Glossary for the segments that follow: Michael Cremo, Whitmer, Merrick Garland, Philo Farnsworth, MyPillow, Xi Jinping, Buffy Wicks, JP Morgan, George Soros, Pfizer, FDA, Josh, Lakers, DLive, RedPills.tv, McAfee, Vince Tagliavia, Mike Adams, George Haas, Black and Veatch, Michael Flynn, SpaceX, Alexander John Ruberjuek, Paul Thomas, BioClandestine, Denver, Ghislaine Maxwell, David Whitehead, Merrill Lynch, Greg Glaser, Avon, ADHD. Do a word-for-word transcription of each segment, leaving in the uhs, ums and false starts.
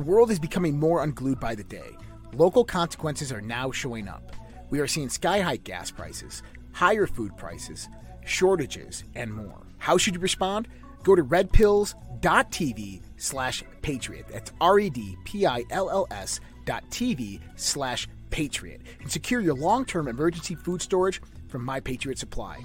The world is becoming more unglued by the day. Local consequences are now showing up. We are seeing sky-high gas prices, higher food prices, shortages, and more. How should you respond? Go to redpills.tv slash patriot. That's R-E-D-P-I-L-L-S dot TV slash patriot. And secure your long-term emergency food storage from My Patriot Supply.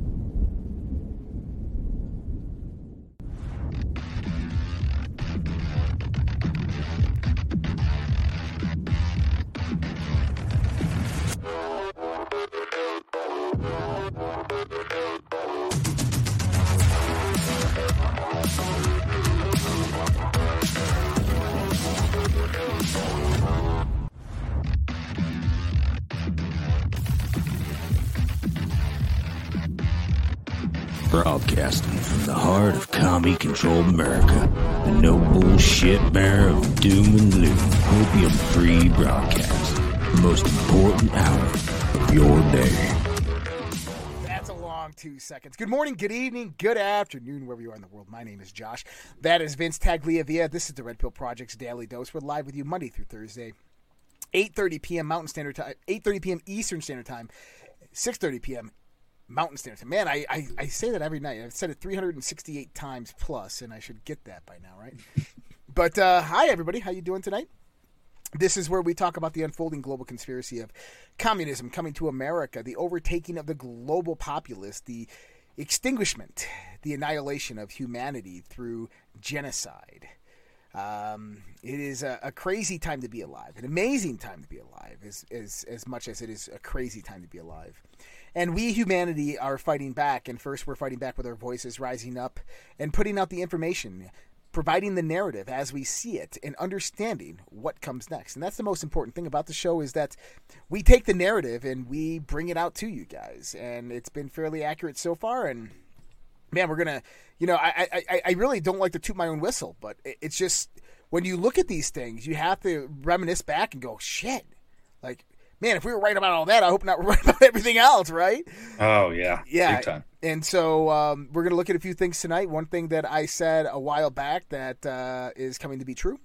Broadcasting from the heart of commie-controlled America, the no-bullshit bearer of doom and gloom, opium-free broadcast, the most important hour of your day. That's a long two seconds. Good morning, good evening, good afternoon, wherever you are in the world. My name is Josh. That is Vince Tagliavia. This is the Red Pill Project's Daily Dose. We're live with you Monday through Thursday, eight thirty p.m. Mountain Standard Time, eight thirty p.m. Eastern Standard Time, six thirty p.m. Mountain Standard Time. Man, I, I, I say that every night. I've said it three hundred sixty-eight times plus, and I should get that by now, right? But uh, hi, everybody. How you doing tonight? This is where we talk about the unfolding global conspiracy of communism coming to America, the overtaking of the global populace, the extinguishment, the annihilation of humanity through genocide. Um, it is a, a crazy time to be alive, an amazing time to be alive, as, as, as much as it is a crazy time to be alive. And we, humanity, are fighting back. And first, we're fighting back with our voices, rising up and putting out the information, providing the narrative as we see it and understanding what comes next. And that's the most important thing about the show is that we take the narrative and we bring it out to you guys. And it's been fairly accurate so far. And, man, we're going to, you know, I, I, I really don't like to toot my own whistle. But it's just when you look at these things, you have to reminisce back and go, shit, like, man, if we were right about all that, I hope not we're right about everything else, right? Oh, yeah. Yeah. Big time. And so um, we're going to look at a few things tonight. One thing that I said a while back that uh, is coming to be true.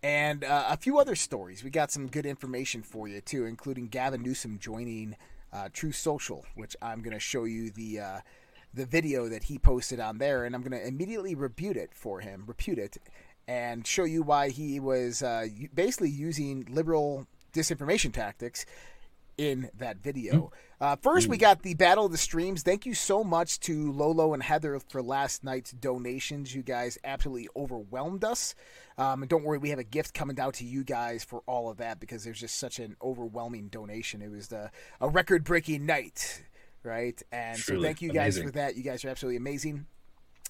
And uh, a few other stories. We got some good information for you, too, including Gavin Newsom joining uh, Truth Social, which I'm going to show you the uh, the video that he posted on there. And I'm going to immediately repute it for him, repute it, and show you why he was uh, basically using liberal disinformation tactics in that video. Uh, first, we got the Battle of the Streams. Thank you so much to Lolo and Heather for last night's donations. You guys absolutely overwhelmed us. Um, and don't worry, we have a gift coming out to you guys for all of that because there's just such an overwhelming donation. It was the, a record-breaking night, right? And truly so thank you guys amazing. For that. You guys are absolutely amazing.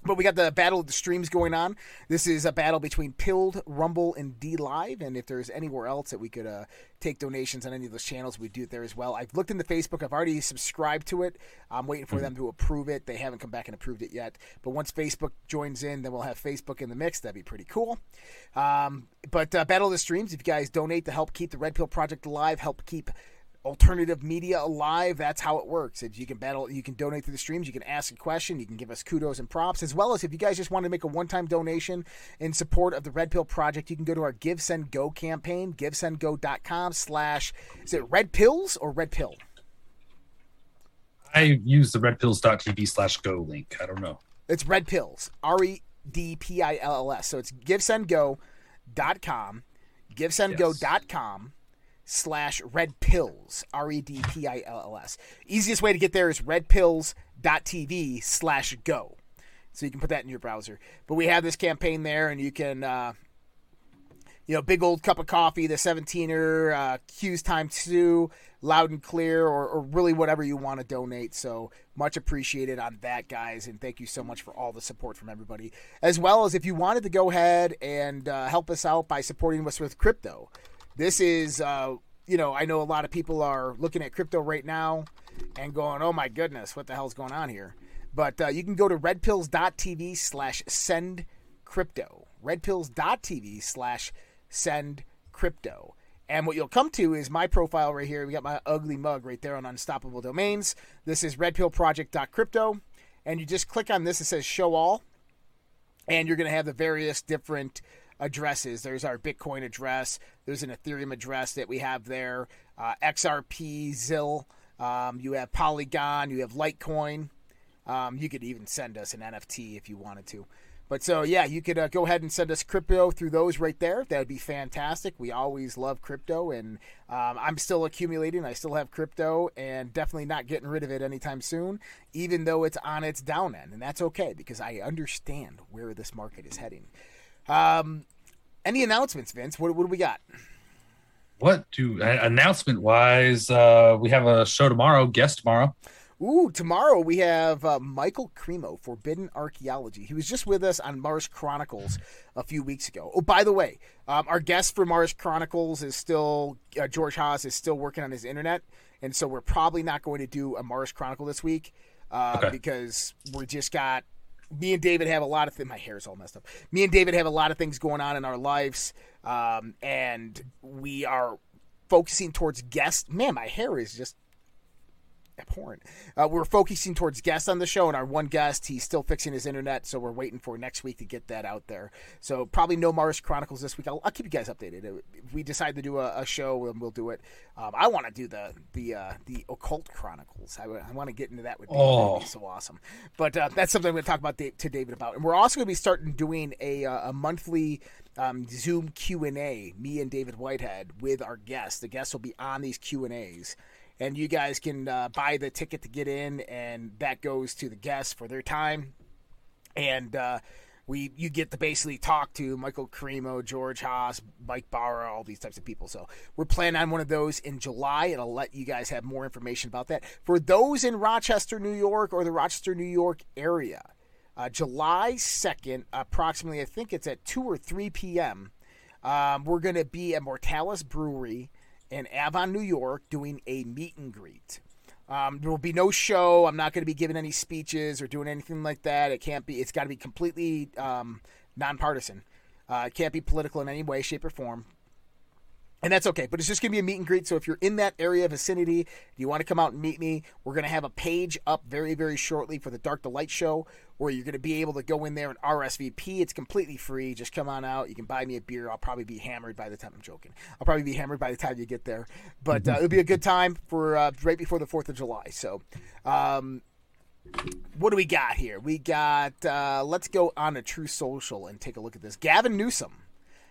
But we got the battle of the streams going on. This is a battle between Pilled, Rumble, and D Live. And if there's anywhere else that we could uh, take donations on any of those channels, we do it there as well. I've looked into Facebook. I've already subscribed to it. I'm waiting for mm-hmm. them to approve it. They haven't come back and approved it yet. But once Facebook joins in, then we'll have Facebook in the mix. That'd be pretty cool. Um, but uh, battle of the streams. If you guys donate to help keep the Red Pill Project alive, help keep alternative media alive, that's how it works. If you can battle, you can donate through the streams, you can ask a question, you can give us kudos and props, as well as if you guys just want to make a one-time donation in support of the Red Pill Project, you can go to our Give Send Go campaign, give send go dot com slash, is it Red Pills or Red Pill? I use the red pills dot t v slash go link. I don't know. It's Red Pills, R E D P I L L S. So it's give send go dot com, give send go dot com yes. slash Red Pills, R E D P I L L S. Easiest way to get there is red pills dot t v slash go. So you can put that in your browser. But we have this campaign there, and you can, uh, you know, big old cup of coffee, the seventeener, uh, Q's time two, loud and clear, or, or really whatever you want to donate. So much appreciated on that, guys, and thank you so much for all the support from everybody. As well as if you wanted to go ahead and uh, help us out by supporting us with crypto. This is, uh, you know, I know a lot of people are looking at crypto right now and going, oh, my goodness, what the hell's going on here? But uh, you can go to red pills dot t v slash send crypto, red pills dot t v slash send crypto. And what you'll come to is my profile right here. We got my ugly mug right there on Unstoppable Domains. This is red pill project dot crypto. And you just click on this. It says show all. And you're going to have the various different addresses. There's our Bitcoin address. There's an Ethereum address that we have there. Uh, X R P, Z I L. Um, you have Polygon. You have Litecoin. Um, you could even send us an N F T if you wanted to. But so, yeah, you could uh, go ahead and send us crypto through those right there. That would be fantastic. We always love crypto, and um, I'm still accumulating. I still have crypto and definitely not getting rid of it anytime soon, even though it's on its down end. And that's okay because I understand where this market is heading. Um, any announcements, Vince? What, what do we got? What do uh, announcement wise? Uh, we have a show tomorrow, guest tomorrow. Ooh, tomorrow we have uh, Michael Cremo, Forbidden Archaeology. He was just with us on Mars Chronicles a few weeks ago. Oh, by the way, um, our guest for Mars Chronicles is still uh, George Haas is still working on his internet, and so we're probably not going to do a Mars Chronicle this week uh, okay. because we just got. Me and David have a lot of things. My hair's all messed up. Me and David have a lot of things going on in our lives, um, and we are focusing towards guests. Man, my hair is just abhorrent. Uh, we're focusing towards guests on the show, and our one guest, he's still fixing his internet, so we're waiting for next week to get that out there. So probably no Mars Chronicles this week. I'll, I'll keep you guys updated. If we decide to do a, a show, then we'll do it. Um, I want to do the the uh, the Occult Chronicles. I, I want to get into that. Would be, oh. That'd be so awesome. But uh, that's something I'm going to talk about Dave, to David about. And we're also going to be starting doing a, uh, a monthly um, Zoom Q and A, me and David Whitehead, with our guests. The guests will be on these Q and A's. And you guys can uh, buy the ticket to get in, and that goes to the guests for their time. And uh, we you get to basically talk to Michael Cremo, George Haas, Mike Barra, all these types of people. So we're planning on one of those in July, and I'll let you guys have more information about that. For those in Rochester, New York, or the Rochester, New York area, uh, July second, approximately, I think it's at two or three p.m., um, we're going to be at Mortalis Brewery in Avon, New York, doing a meet and greet. Um, there will be no show. I'm not going to be giving any speeches or doing anything like that. It can't be. It's got to be completely um, nonpartisan. Uh, it can't be political in any way, shape, or form. And that's okay, but it's just going to be a meet and greet. So if you're in that area vicinity, you want to come out and meet me, we're going to have a page up very, very shortly for the Dark to Light Show where you're going to be able to go in there and R S V P. It's completely free. Just come on out. You can buy me a beer. I'll probably be hammered by the time. I'm joking. I'll probably be hammered by the time you get there. But uh, it'll be a good time for uh, right before the fourth of July. So um, what do we got here? We got uh, – let's go on to Truth Social and take a look at this. Gavin Newsom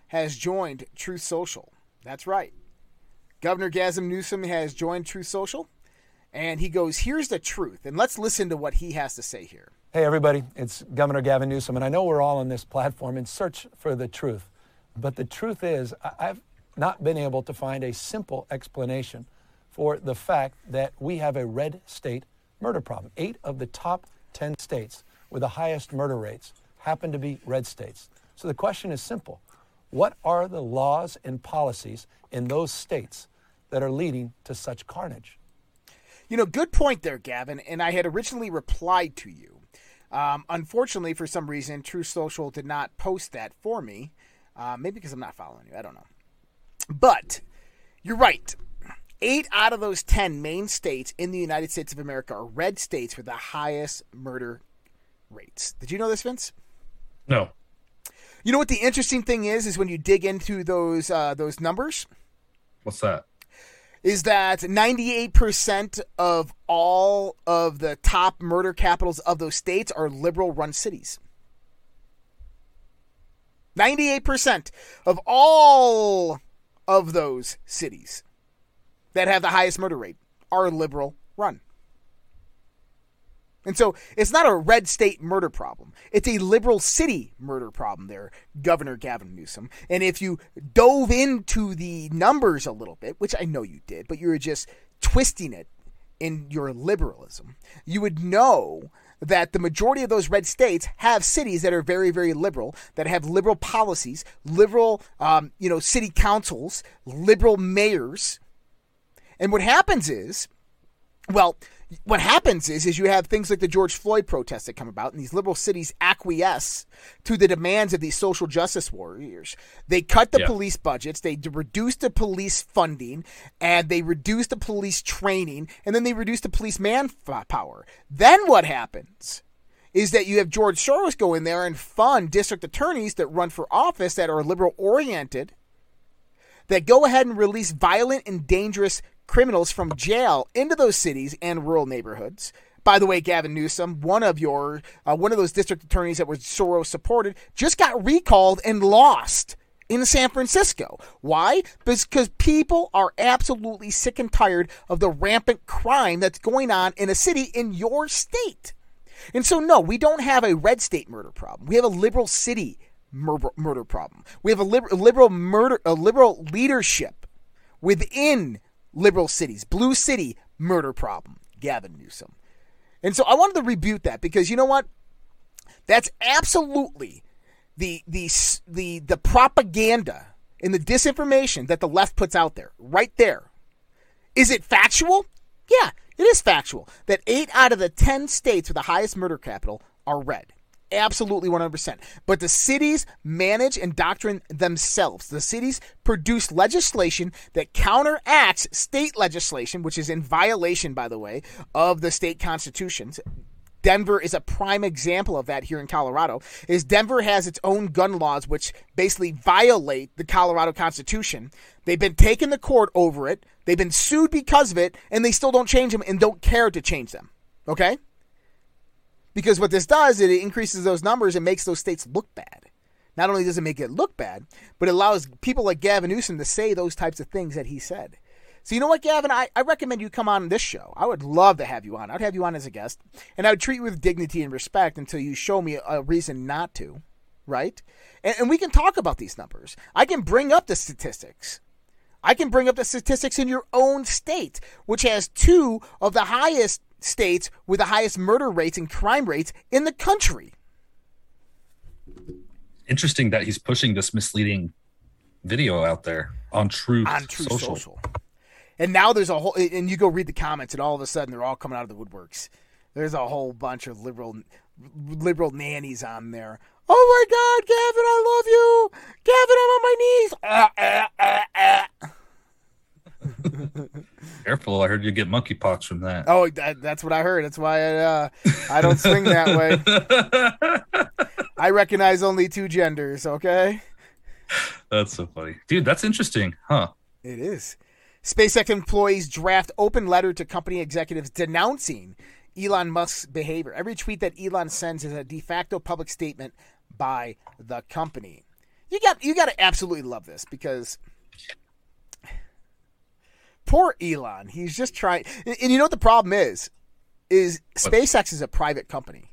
has joined Truth Social. That's right. Governor Gavin Newsom has joined Truth Social, and he goes, here's the truth, and let's listen to what he has to say here. Hey, everybody, it's Governor Gavin Newsom, and I know we're all on this platform in search for the truth, but the truth is I've not been able to find a simple explanation for the fact that we have a red state murder problem. Eight of the top ten states with the highest murder rates happen to be red states. So the question is simple. What are the laws and policies in those states that are leading to such carnage? You know, good point there, Gavin, and I had originally replied to you. Um, unfortunately, for some reason, Truth Social did not post that for me. Uh, maybe because I'm not following you. I don't know. But you're right. Eight out of those ten main states in the United States of America are red states with the highest murder rates. Did you know this, Vince? No. You know what the interesting thing is, is when you dig into those uh, those numbers? What's that? Is that ninety-eight percent of all of the top murder capitals of those states are liberal-run cities. ninety-eight percent of all of those cities that have the highest murder rate are liberal-run. And so it's not a red state murder problem. It's a liberal city murder problem there, Governor Gavin Newsom. And if you dove into the numbers a little bit, which I know you did, but you were just twisting it in your liberalism, you would know that the majority of those red states have cities that are very, very liberal, that have liberal policies, liberal um, you know, city councils, liberal mayors. And what happens is, well... What happens is, is you have things like the George Floyd protests that come about, and these liberal cities acquiesce to the demands of these social justice warriors. They cut the yeah. police budgets, they reduce the police funding, and they reduce the police training, and then they reduce the police manpower. Then what happens is that you have George Soros go in there and fund district attorneys that run for office that are liberal-oriented, that go ahead and release violent and dangerous criminals from jail into those cities and rural neighborhoods. By the way, Gavin Newsom, one of your uh, one of those district attorneys that was Soros supported, just got recalled and lost in San Francisco. Why? Because people are absolutely sick and tired of the rampant crime that's going on in a city in your state. And so, no, we don't have a red state murder problem. We have a liberal city murder, murder problem. We have a liber- liberal murder, a liberal leadership within liberal cities, blue city murder problem, Gavin Newsom. And so I wanted to rebuke that because you know what? That's absolutely the the the the propaganda and the disinformation that the left puts out there, right there. Is it factual? Yeah, it is factual that eight out of the ten states with the highest murder capital are red. Absolutely one hundred percent. But the cities manage and doctrine themselves. The cities produce legislation that counteracts state legislation, which is in violation, by the way, of the state constitutions. Denver is a prime example of that here in Colorado. Is Denver has its own gun laws, which basically violate the Colorado Constitution. They've been taken to court over it. They've been sued because of it, and they still don't change them and don't care to change them. Okay? Because what this does is it increases those numbers and makes those states look bad. Not only does it make it look bad, but it allows people like Gavin Newsom to say those types of things that he said. So you know what, Gavin? I, I recommend you come on this show. I would love to have you on. I'd have you on as a guest. And I would treat you with dignity and respect until you show me a reason not to, right? And, and we can talk about these numbers. I can bring up the statistics. I can bring up the statistics in your own state, which has two of the highest states with the highest murder rates and crime rates in the country. Interesting that he's pushing this misleading video out there on Truth on Truth Social. Social. And now there's a whole, and you go read the comments, and all of a sudden they're all coming out of the woodworks. There's a whole bunch of liberal, liberal nannies on there. Oh my God, Gavin, I love you, Gavin, I'm on my knees. Uh, uh, uh, uh. Careful, I heard you get monkeypox from that. Oh, that, that's what I heard. That's why I, uh, I don't swing that way. I recognize only two genders, okay? That's so funny. Dude, that's interesting, huh? It is. SpaceX employees draft open letter to company executives denouncing Elon Musk's behavior. Every tweet that Elon sends is a de facto public statement by the company. You got, you got to absolutely love this because... Poor Elon. He's just trying. And you know what the problem is? Is SpaceX is a private company.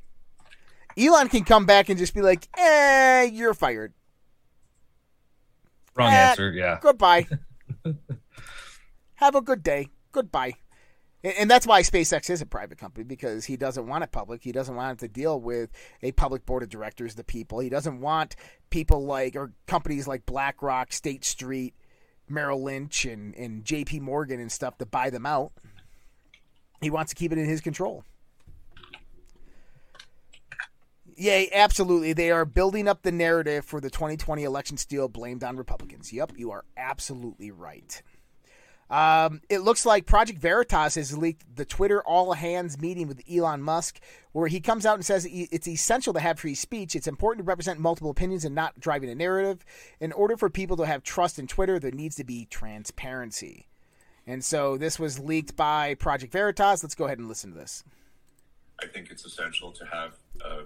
Elon can come back and just be like, eh, you're fired. Wrong eh, answer, yeah. Goodbye. Have a good day. Goodbye. And that's why SpaceX is a private company, because he doesn't want it public. He doesn't want it to deal with a public board of directors, the people. He doesn't want people like, or companies like BlackRock, State Street, Merrill Lynch, and, and J P Morgan and stuff to buy them out. He wants to keep it in his control. Yeah, absolutely. They are building up the narrative for the twenty twenty election steal blamed on Republicans. Yep, you are absolutely right. Um, it looks like Project Veritas has leaked the Twitter all-hands meeting with Elon Musk, where he comes out and says it's essential to have free speech. It's important to represent multiple opinions and not driving a narrative. In order for people to have trust in Twitter, there needs to be transparency. And so this was leaked by Project Veritas. Let's go ahead and listen to this. I think it's essential to have uh,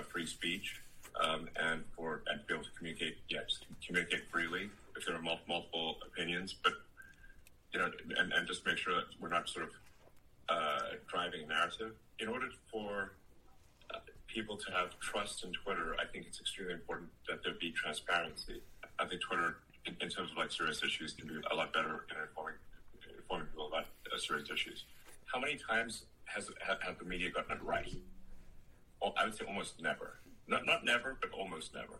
a free speech um, and for and to be able to communicate, yes, communicate freely if there are mul- multiple opinions, but you know, and, and just make sure that we're not sort of uh, driving a narrative. In order for uh, people to have trust in Twitter, I think it's extremely important that there be transparency. I think Twitter, in, in terms of like serious issues, can be a lot better in informing, informing people about uh, serious issues. How many times has have, have the media gotten it right? Well, I would say almost never. Not not never, but almost never.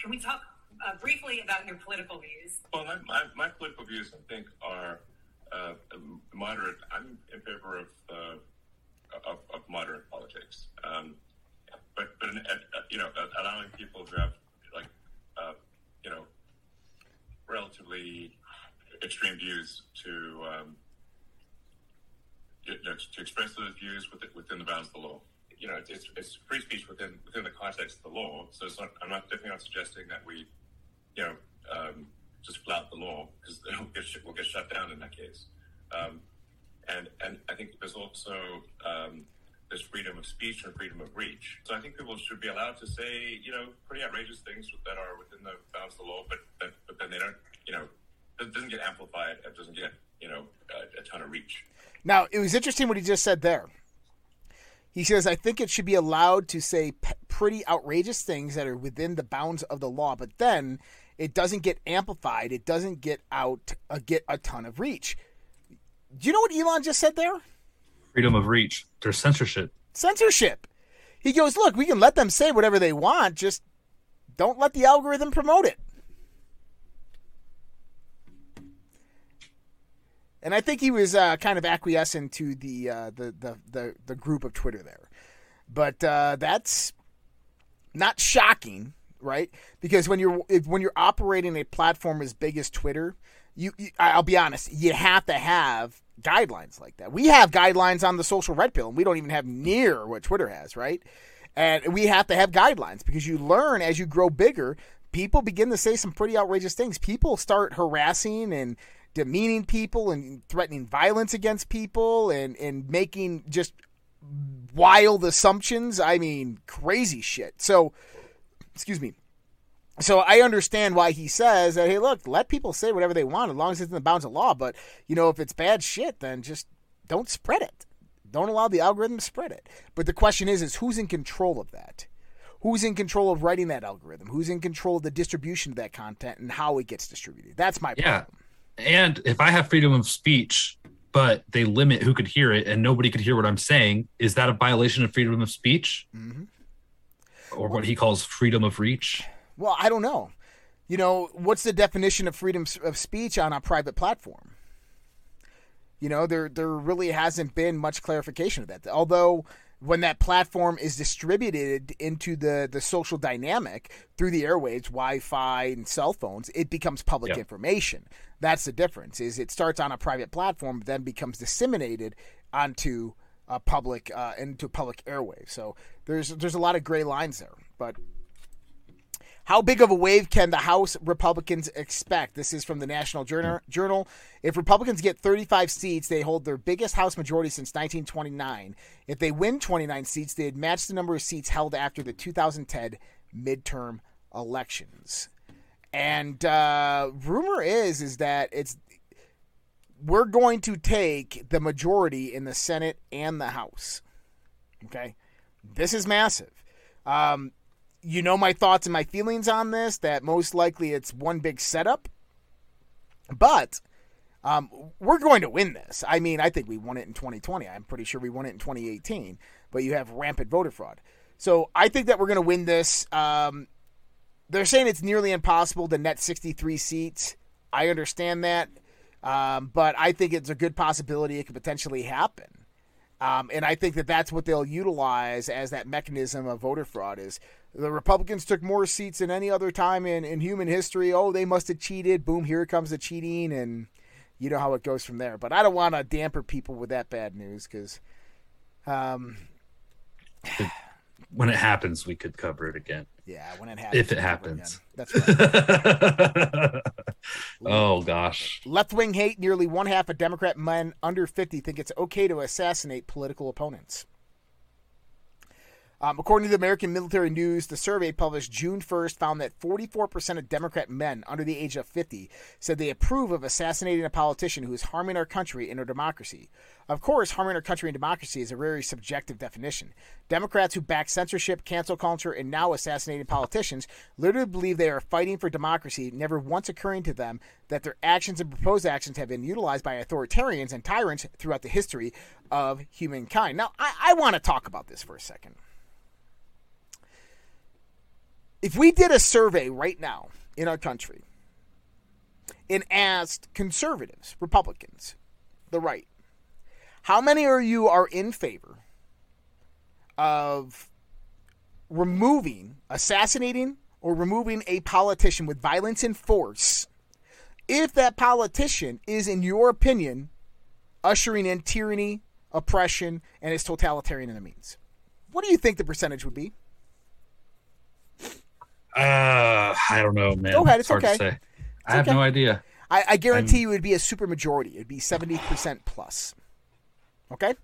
Can we talk uh, briefly about your political views? Well, my, my, my political views, I think, are Uh, moderate. I'm in favor of uh, of, of moderate politics, um, but but uh, you know, allowing people to have like uh, you know relatively extreme views to um, you know, to express those views within, within the bounds of the law. You know, it's it's free speech within within the context of the law. So it's not, I'm not definitely not suggesting that we you know. Um, just flout the law, because we'll get, we'll get shut down in that case. Um, and and I think there's also um, there's freedom of speech and freedom of reach. So I think people should be allowed to say, you know, pretty outrageous things that are within the bounds of the law, but that, but then they don't, you know, it doesn't get amplified. It doesn't get, you know, a, a ton of reach. Now, it was interesting what he just said there. He says, I think it should be allowed to say p- pretty outrageous things that are within the bounds of the law, but then it doesn't get amplified. It doesn't get out, uh, get a ton of reach. Do you know what Elon just said there? Freedom of reach. There's censorship. Censorship. He goes, look, we can let them say whatever they want. Just don't let the algorithm promote it. And I think he was uh, kind of acquiescent to the, uh, the, the, the, the group of Twitter there. But uh, that's not shocking. Right, because when you're if, when you're operating a platform as big as Twitter, you, you I'll be honest, you have to have guidelines like that. We have guidelines on the social red pill, and we don't even have near what Twitter has, right? And we have to have guidelines because you learn as you grow bigger. People begin to say some pretty outrageous things. People start harassing and demeaning people and threatening violence against people and and making just wild assumptions. I mean, crazy shit. So. Excuse me. So I understand why he says that, hey, look, let people say whatever they want as long as it's in the bounds of law. But, you know, if it's bad shit, then just don't spread it. Don't allow the algorithm to spread it. But the question is, is who's in control of that? Who's in control of writing that algorithm? Who's in control of the distribution of that content and how it gets distributed? That's my yeah. problem. And if I have freedom of speech, but they limit who could hear it and nobody could hear what I'm saying, is that a violation of freedom of speech? Mm-hmm. Or what he calls freedom of reach? Well, I don't know. You know, what's the definition of freedom of speech on a private platform? You know, there there really hasn't been much clarification of that. Although, when that platform is distributed into the, the social dynamic through the airwaves, Wi-Fi, and cell phones, it becomes public yeah. information. That's the difference, is it starts on a private platform, then becomes disseminated onto Uh, public uh, into public airwaves. So there's there's a lot of gray lines there. But how big of a wave can the House Republicans expect? This is from the National Journal. If Republicans get thirty-five seats, they hold their biggest House majority since nineteen twenty-nine. If they win twenty-nine seats, they'd match the number of seats held after the two thousand ten midterm elections. And uh, rumor is is that it's we're going to take the majority in the Senate and the House. Okay. This is massive. Um, you know, my thoughts and my feelings on this, that most likely it's one big setup, but Um, we're going to win this. I mean, I think we won it in twenty twenty. I'm pretty sure we won it in twenty eighteen. But you have rampant voter fraud. So I think that we're going to win this. Um, they're saying it's nearly impossible to net sixty-three seats. I understand that. Um, but I think it's a good possibility it could potentially happen. Um, and I think that that's what they'll utilize as that mechanism of voter fraud is the Republicans took more seats than any other time in, in human history. Oh, they must have cheated. Boom, here comes the cheating. And you know how it goes from there. But I don't want to damper people with that bad news because um, when it happens, we could cover it again. Yeah, when it happens. If it happens. That's right. Oh, gosh. Left-wing hate. Nearly one half of Democrat men under fifty think it's okay to assassinate political opponents. Um, according to the American Military News, the survey published June first found that forty-four percent of Democrat men under the age of fifty said they approve of assassinating a politician who is harming our country and our democracy. Of course, harming our country and democracy is a very subjective definition. Democrats who back censorship, cancel culture, and now assassinating politicians literally believe they are fighting for democracy, never once occurring to them that their actions and proposed actions have been utilized by authoritarians and tyrants throughout the history of humankind. Now, I, I want to talk about this for a second. If we did a survey right now in our country and asked conservatives, Republicans, the right, how many of you are in favor of removing, assassinating, or removing a politician with violence and force if that politician is, in your opinion, ushering in tyranny, oppression, and its totalitarian enemies? What do you think the percentage would be? Uh, I don't know, man. Go ahead, it's, it's hard okay. to say. It's I have okay. no idea. I, I guarantee I'm... you it would be a super majority. It would be seventy percent plus. Okay?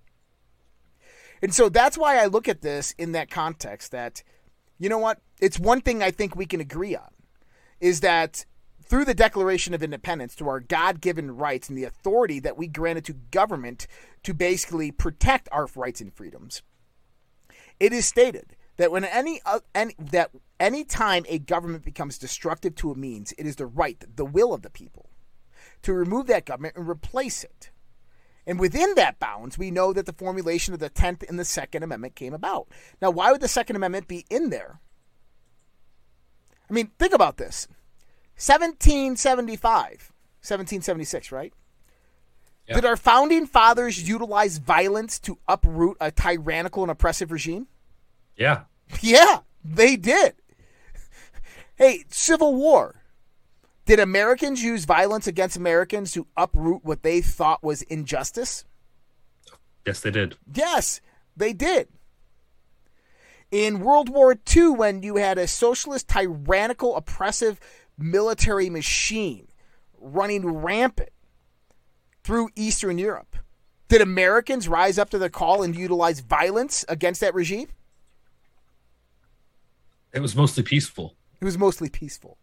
And so that's why I look at this in that context that, you know what? It's one thing I think we can agree on is that through the Declaration of Independence, through our God-given rights and the authority that we granted to government to basically protect our rights and freedoms, it is stated that when any, uh, any that any time a government becomes destructive to a means, it is the right, the will of the people, to remove that government and replace it. And within that bounds, we know that the formulation of the tenth and the second Amendment came about. Now, why would the second Amendment be in there? I mean, think about this. seventeen seventy-five, seventeen seventy-six, right? Yep. Did our founding fathers utilize violence to uproot a tyrannical and oppressive regime? Yeah. Yeah, they did. Hey, Civil War. Did Americans use violence against Americans to uproot what they thought was injustice? Yes, they did. Yes, they did. In World War Two, when you had a socialist, tyrannical, oppressive military machine running rampant through Eastern Europe, did Americans rise up to the call and utilize violence against that regime? It was mostly peaceful. It was mostly peaceful.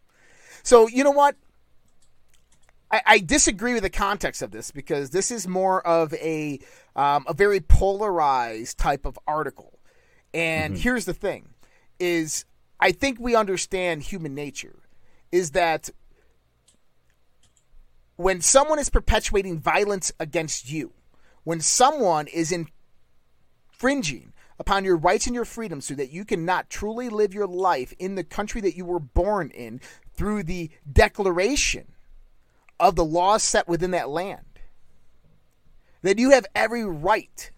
So, you know what? I, I disagree with the context of this because this is more of a um, a very polarized type of article. And mm-hmm. here's the thing is I think we understand human nature is that when someone is perpetuating violence against you, when someone is infringing upon your rights and your freedoms so that you cannot truly live your life in the country that you were born in through the declaration of the laws set within that land, that you have every right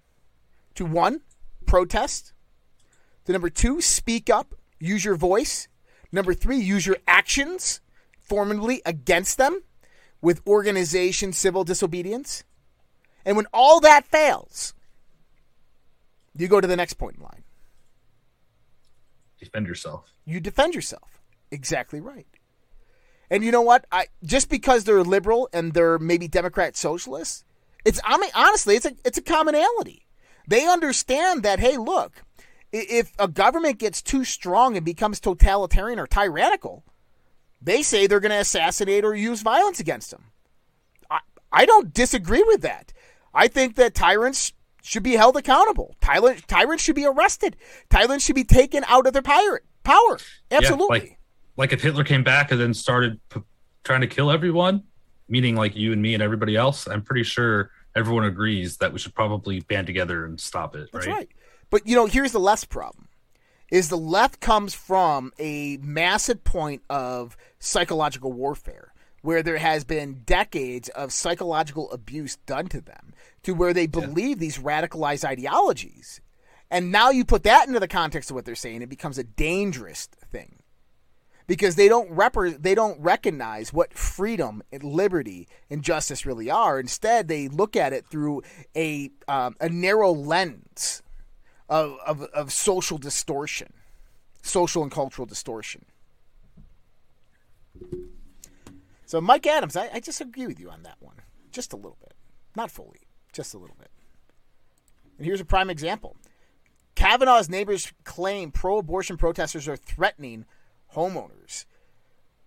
to, one, protest, to, number two, speak up, use your voice, number three, use your actions formally against them with organization, civil disobedience. And when all that fails, you go to the next point in line. Defend yourself. You defend yourself. Exactly right. And you know what? I just because they're liberal and they're maybe Democrat socialists, it's I mean honestly, it's a it's a commonality. They understand that, hey, look, if a government gets too strong and becomes totalitarian or tyrannical, they say they're going to assassinate or use violence against them. I I don't disagree with that. I think that tyrants should be held accountable. Tyrants Tyran should be arrested. Tyrants should be taken out of their pirate power. Absolutely. Yeah, like, like if Hitler came back and then started p- trying to kill everyone, meaning like you and me and everybody else, I'm pretty sure everyone agrees that we should probably band together and stop it. That's right. right. But, you know, here's the left's problem, is the left comes from a massive point of psychological warfare, where there has been decades of psychological abuse done to them to where they believe yeah. these radicalized ideologies. And now you put that into the context of what they're saying, it becomes a dangerous thing because they don't rep- they don't recognize what freedom and liberty and justice really are. Instead, they look at it through a um, a narrow lens of, of of social distortion, social and cultural distortion. So, Mike Adams, I, I disagree with you on that one. Just a little bit. Not fully. Just a little bit. And here's a prime example. Kavanaugh's neighbors claim pro-abortion protesters are threatening homeowners.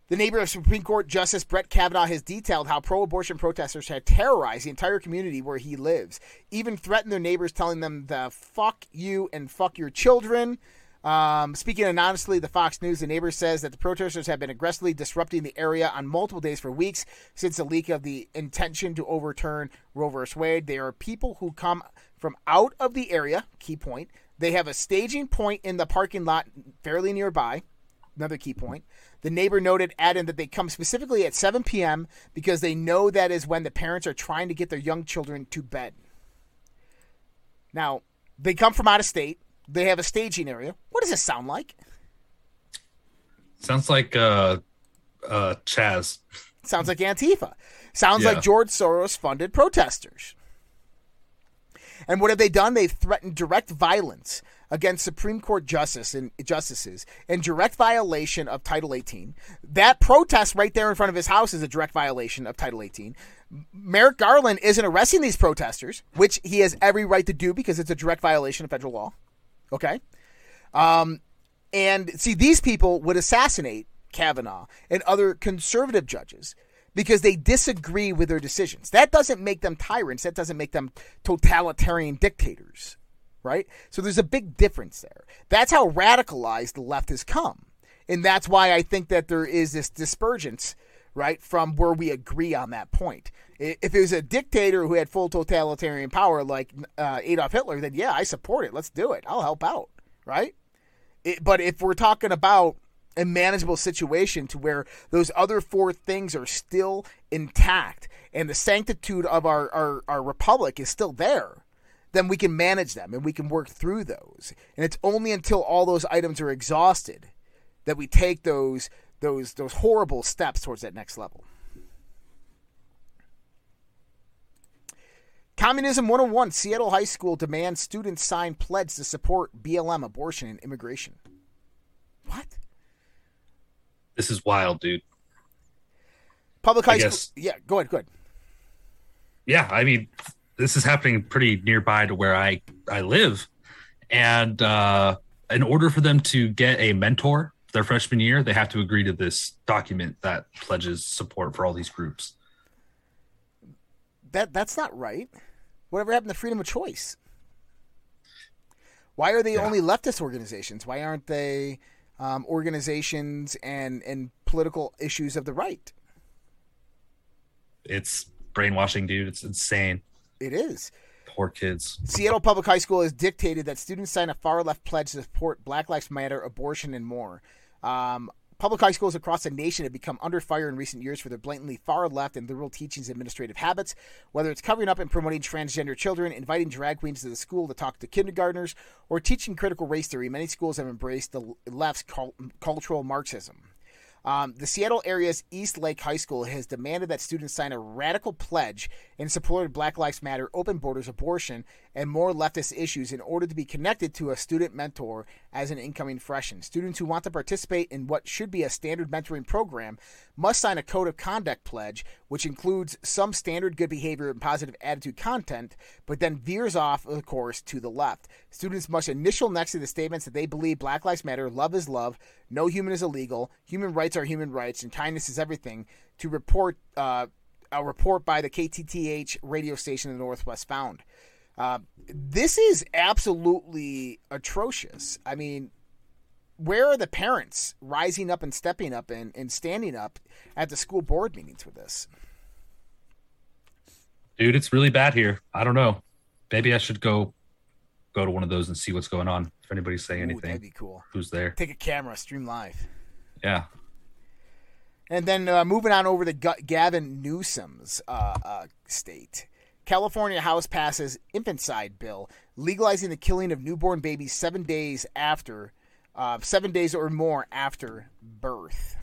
The neighbor of Supreme Court Justice Brett Kavanaugh has detailed how pro-abortion protesters had terrorized the entire community where he lives, even threatened their neighbors, telling them the fuck you and fuck your children. Um, speaking anonymously to Fox News, the neighbor says that the protesters have been aggressively disrupting the area on multiple days for weeks since the leak of the intention to overturn Roe versus Wade. They are people who come from out of the area, key point. They have a staging point in the parking lot fairly nearby, another key point. The neighbor noted, adding that they come specifically at seven p.m. because they know that is when the parents are trying to get their young children to bed. Now, they come from out of state. They have a staging area. What does this sound like? Sounds like uh, uh, Chaz. Sounds like Antifa. Sounds yeah. like George Soros-funded protesters. And what have they done? They've threatened direct violence against Supreme Court justice and justices in direct violation of Title eighteen. That protest right there in front of his house is a direct violation of Title eighteen. Merrick Garland isn't arresting these protesters, which he has every right to do because it's a direct violation of federal law. Okay. Um, and see, these people would assassinate Kavanaugh and other conservative judges because they disagree with their decisions. That doesn't make them tyrants. That doesn't make them totalitarian dictators, right? So there's a big difference there. That's how radicalized the left has come. And that's why I think that there is this dispergence, right, from where we agree on that point. If it was a dictator who had full totalitarian power like uh, Adolf Hitler, then, yeah, I support it. Let's do it. I'll help out, right? It, but if we're talking about a manageable situation to where those other four things are still intact and the sanctitude of our, our, our republic is still there, then we can manage them and we can work through those. And it's only until all those items are exhausted that we take those those those horrible steps towards that next level. Communism one oh one, Seattle High School demands students sign pledge to support B L M, abortion, and immigration. What? This is wild, dude. Public high school. Yeah, go ahead, go ahead. Yeah, I mean, this is happening pretty nearby to where I, I live. And uh, in order for them to get a mentor their freshman year, they have to agree to this document that pledges support for all these groups. That that's not right. Whatever happened to freedom of choice? Why are they yeah. only leftist organizations? Why aren't they um, organizations and, and political issues of the right? It's brainwashing, dude. It's insane. It is. Poor kids. Seattle Public High School has dictated that students sign a far-left pledge to support Black Lives Matter, abortion, and more. Um, Public high schools across the nation have become under fire in recent years for their blatantly far-left and liberal teachings and administrative habits, whether it's covering up and promoting transgender children, inviting drag queens to the school to talk to kindergartners, or teaching critical race theory. Many schools have embraced the left's cultural Marxism. Um, the Seattle area's East Lake High School has demanded that students sign a radical pledge in support of Black Lives Matter, open borders, abortion, and more leftist issues in order to be connected to a student mentor as an incoming freshman. Students who want to participate in what should be a standard mentoring program must sign a code of conduct pledge, which includes some standard good behavior and positive attitude content, but then veers off, of course, to the left. Students must initial next to the statements that they believe Black Lives Matter, love is love, no human is illegal, human rights are human rights, and kindness is everything, to report uh, a report by the K T T H radio station in the Northwest found. Uh, this is absolutely atrocious. I mean, where are the parents rising up and stepping up and, and standing up at the school board meetings with this? Dude, it's really bad here. I don't know. Maybe I should go go to one of those and see what's going on. If anybody's saying Ooh, anything. That'd be cool. Who's there? Take a camera, stream live. Yeah. And then uh, moving on over to G- Gavin Newsom's uh, uh, state. California House passes infanticide bill legalizing the killing of newborn babies seven days after, uh, seven days or more after birth.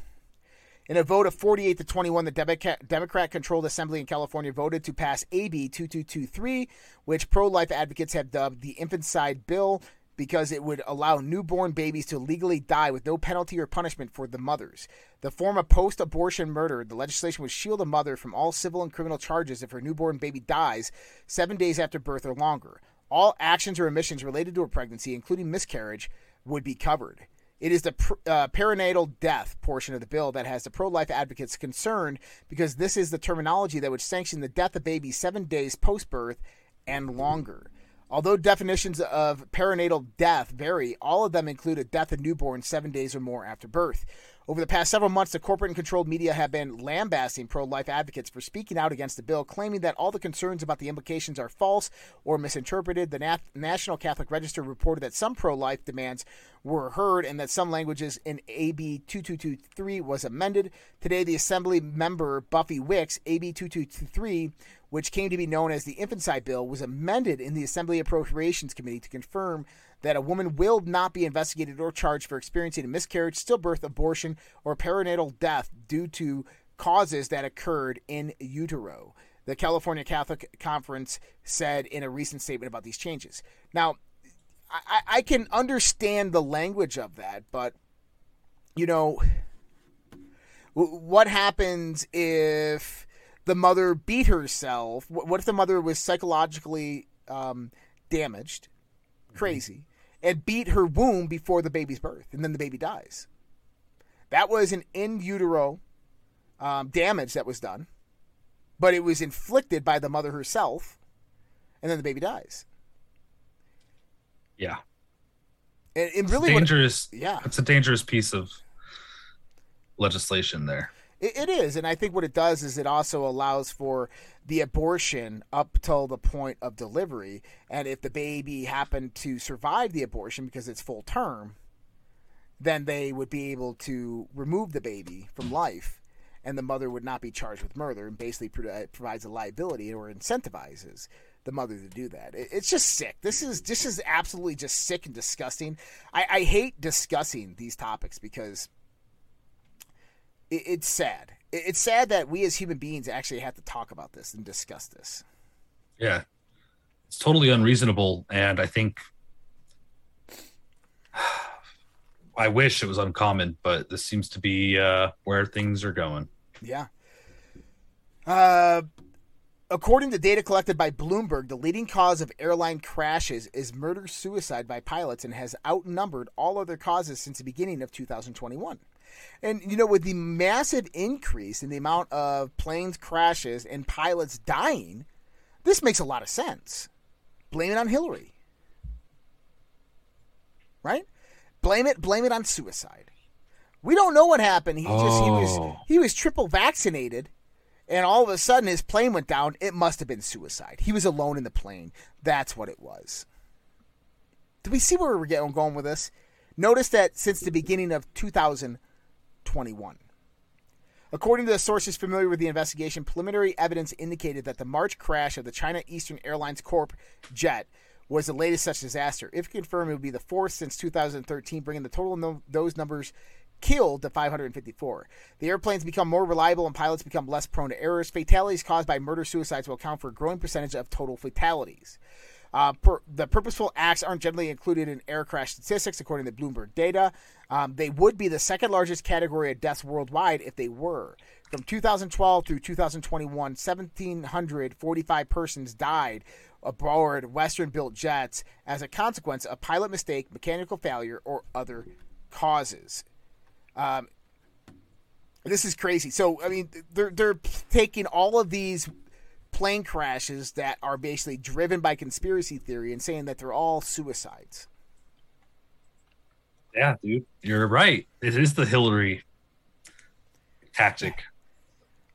In a vote of forty-eight to twenty-one, the Democrat, Democrat-controlled Assembly in California voted to pass A B twenty-two twenty-three, which pro-life advocates have dubbed the infanticide bill because it would allow newborn babies to legally die with no penalty or punishment for the mothers. The form of post-abortion murder, the legislation would shield a mother from all civil and criminal charges if her newborn baby dies seven days after birth or longer. All actions or omissions related to a pregnancy, including miscarriage, would be covered. It is the uh, perinatal death portion of the bill that has the pro-life advocates concerned because this is the terminology that would sanction the death of babies seven days post-birth and longer. Although definitions of perinatal death vary, all of them include a death of newborn seven days or more after birth. Over the past several months, the corporate and controlled media have been lambasting pro-life advocates for speaking out against the bill, claiming that all the concerns about the implications are false or misinterpreted. The Na- National Catholic Register reported that some pro-life demands were heard and that some languages in A B twenty-two twenty-three was amended. Today, the Assembly member Buffy Wicks, A B twenty-two twenty-three, which came to be known as the Infanticide Bill, was amended in the Assembly Appropriations Committee to confirm that a woman will not be investigated or charged for experiencing a miscarriage, stillbirth, abortion, or perinatal death due to causes that occurred in utero. The California Catholic Conference said in a recent statement about these changes. Now, I, I can understand the language of that, but, you know, what happens if the mother beat herself? What if the mother was psychologically um, damaged, crazy, and beat her womb before the baby's birth, and then the baby dies? That was an in utero um, damage that was done, but it was inflicted by the mother herself, and then the baby dies. Yeah, and it really it's dangerous. It, yeah, it's a dangerous piece of legislation there. It is, and I think what it does is it also allows for the abortion up till the point of delivery, and if the baby happened to survive the abortion because it's full term, then they would be able to remove the baby from life, and the mother would not be charged with murder, and basically provides a liability or incentivizes the mother to do that. It's just sick. This is this is absolutely just sick and disgusting. I, I hate discussing these topics because it's sad. It's sad that we as human beings actually have to talk about this and discuss this. Yeah. It's totally unreasonable. And I think I wish it was uncommon, but this seems to be uh, where things are going. Yeah. Uh, according to data collected by Bloomberg, the leading cause of airline crashes is murder-suicide by pilots and has outnumbered all other causes since the beginning of two thousand twenty-one. And, you know, with the massive increase in the amount of planes crashes and pilots dying, this makes a lot of sense. Blame it on Hillary. Right? Blame it. Blame it on suicide. We don't know what happened. He oh. just he was he was triple vaccinated, and all of a sudden his plane went down. It must have been suicide. He was alone in the plane. That's what it was. Did we see where we're getting going with this? Notice that since the beginning of two thousand twenty-one. According to the sources familiar with the investigation, preliminary evidence indicated that the March crash of the China Eastern Airlines Corp jet was the latest such disaster. If confirmed, it would be the fourth since two thousand thirteen, bringing the total of those numbers killed to five hundred fifty-four. The airplanes become more reliable and pilots become less prone to errors. Fatalities caused by murder-suicides will account for a growing percentage of total fatalities. Uh, per, the purposeful acts aren't generally included in air crash statistics, according to Bloomberg data. Um, they would be the second largest category of deaths worldwide if they were. From two thousand twelve through two thousand twenty-one, one thousand seven hundred forty-five persons died aboard Western-built jets as a consequence of pilot mistake, mechanical failure, or other causes. Um, this is crazy. So, I mean, they're they're taking all of these plane crashes that are basically driven by conspiracy theory and saying that they're all suicides. Yeah, dude, you're right. It is the Hillary tactic.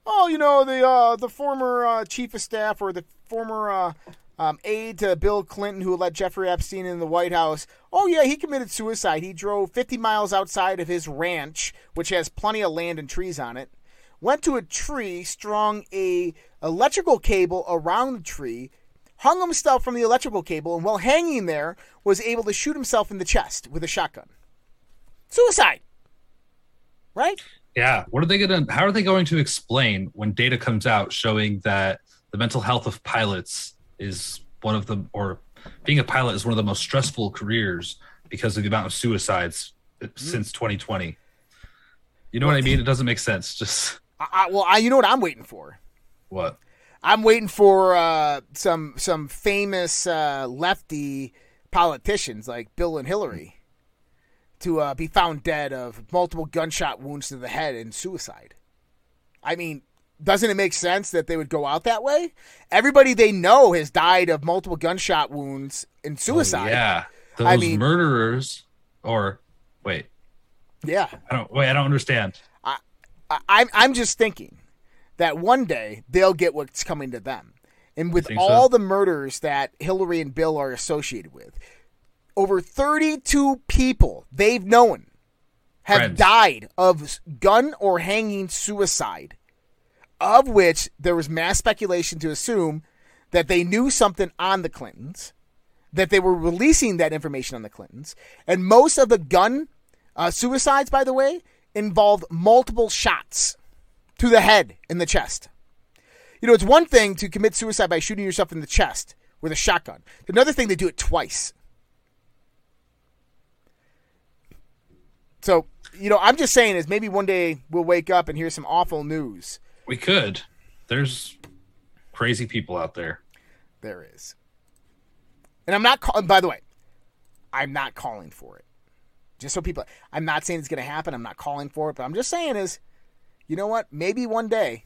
oh, you know, the uh, the former uh, chief of staff or the former uh, um, aide to Bill Clinton who let Jeffrey Epstein in the White House, oh, yeah, he committed suicide. He drove fifty miles outside of his ranch, which has plenty of land and trees on it, went to a tree, strung a electrical cable around the tree, hung himself from the electrical cable, and while hanging there, was able to shoot himself in the chest with a shotgun. Suicide. Right? Yeah. What are they going to, how are they going to explain when data comes out showing that the mental health of pilots is one of the, or being a pilot is one of the most stressful careers because of the amount of suicides mm-hmm. since twenty twenty? You know what, what I mean? It doesn't make sense. Just I, I, well, I, you know what I'm waiting for? What? I'm waiting for uh, some some famous uh, lefty politicians like Bill and Hillary to uh, be found dead of multiple gunshot wounds to the head and suicide. I mean, doesn't it make sense that they would go out that way? Everybody they know has died of multiple gunshot wounds and suicide. Oh, yeah, those I mean, murderers. Or wait, yeah, I don't wait. I don't understand. I, I I'm I'm just thinking that one day they'll get what's coming to them. And with all so? the murders that Hillary and Bill are associated with, over thirty-two people they've known have Friends. died of gun or hanging suicide, of which there was mass speculation to assume that they knew something on the Clintons, that they were releasing that information on the Clintons. And most of the gun uh, suicides, by the way, involved multiple shots to the head and the chest. You know, it's one thing to commit suicide by shooting yourself in the chest with a shotgun. Another thing, they do it twice. So, you know, I'm just saying is maybe one day we'll wake up and hear some awful news. We could. There's crazy people out there. There is. And I'm not calling, by the way, I'm not calling for it. Just so people, I'm not saying it's going to happen. I'm not calling for it, but I'm just saying is, you know what? Maybe one day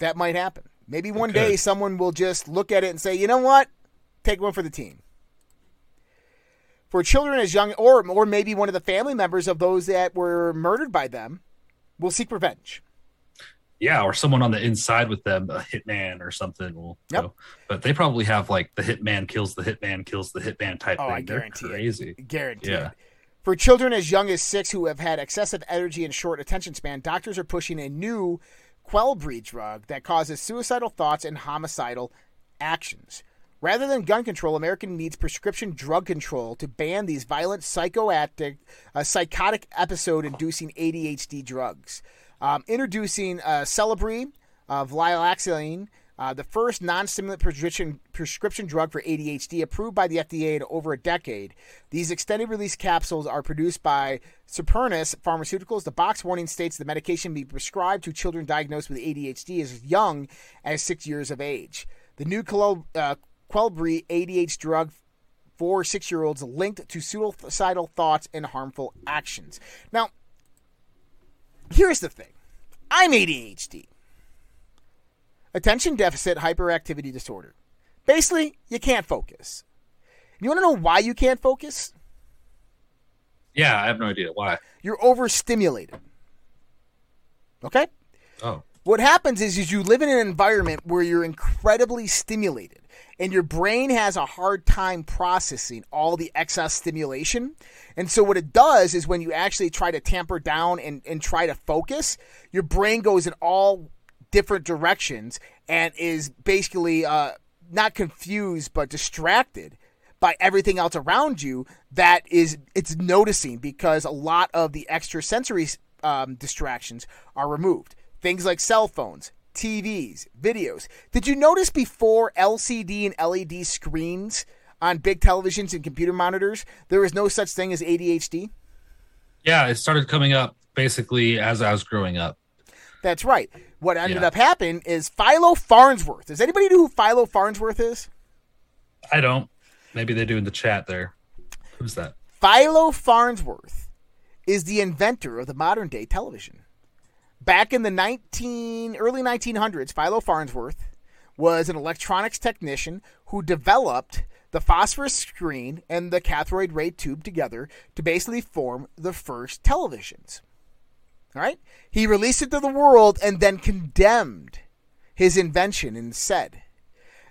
that might happen. Maybe one day someone will just look at it and say, you know what? Take one for the team. For children as young, or or maybe one of the family members of those that were murdered by them will seek revenge. Yeah, or someone on the inside with them, a hitman or something. Will yep. go. But they probably have like the hitman kills the hitman kills the hitman type oh, thing. I guarantee They're crazy. It. Guarantee yeah. it. For children as young as six who have had excessive energy and short attention span, doctors are pushing a new Quelbri drug that causes suicidal thoughts and homicidal actions. Rather than gun control, America needs prescription drug control to ban these violent, psychoactive, uh, psychotic episode-inducing A D H D drugs. Um, introducing uh, Celebri, uh, Vlalaxine, uh, the first non-stimulant prescription, prescription drug for A D H D approved by the F D A in over a decade. These extended-release capsules are produced by Supernus Pharmaceuticals. The box warning states the medication be prescribed to children diagnosed with A D H D as young as six years of age. The new Colo- uh, Quelbri A D H D drug for six-year-olds linked to suicidal thoughts and harmful actions. Now, here's the thing. I'm A D H D. Attention Deficit Hyperactivity Disorder. Basically, you can't focus. You want to know why you can't focus? Yeah, I have no idea. Why? You're overstimulated. Okay? Oh. What happens is, is you live in an environment where you're incredibly stimulated, and your brain has a hard time processing all the excess stimulation. And so what it does is when you actually try to tamper down and, and try to focus, your brain goes in all different directions and is basically uh, not confused but distracted by everything else around you that is it's noticing because a lot of the extrasensory um, distractions are removed. Things like cell phones, T Vs, videos. Did you notice before L C D and L E D screens on big televisions and computer monitors, there was no such thing as A D H D? Yeah, it started coming up basically as I was growing up. That's right. What ended yeah. up happening is Philo Farnsworth. Does anybody know who Philo Farnsworth is? I don't. Maybe they do in the chat there. Who's that? Philo Farnsworth is the inventor of the modern day television. Back in the nineteen early nineteen hundreds, Philo Farnsworth was an electronics technician who developed the phosphorus screen and the cathode ray tube together to basically form the first televisions. All right? He released it to the world and then condemned his invention and said,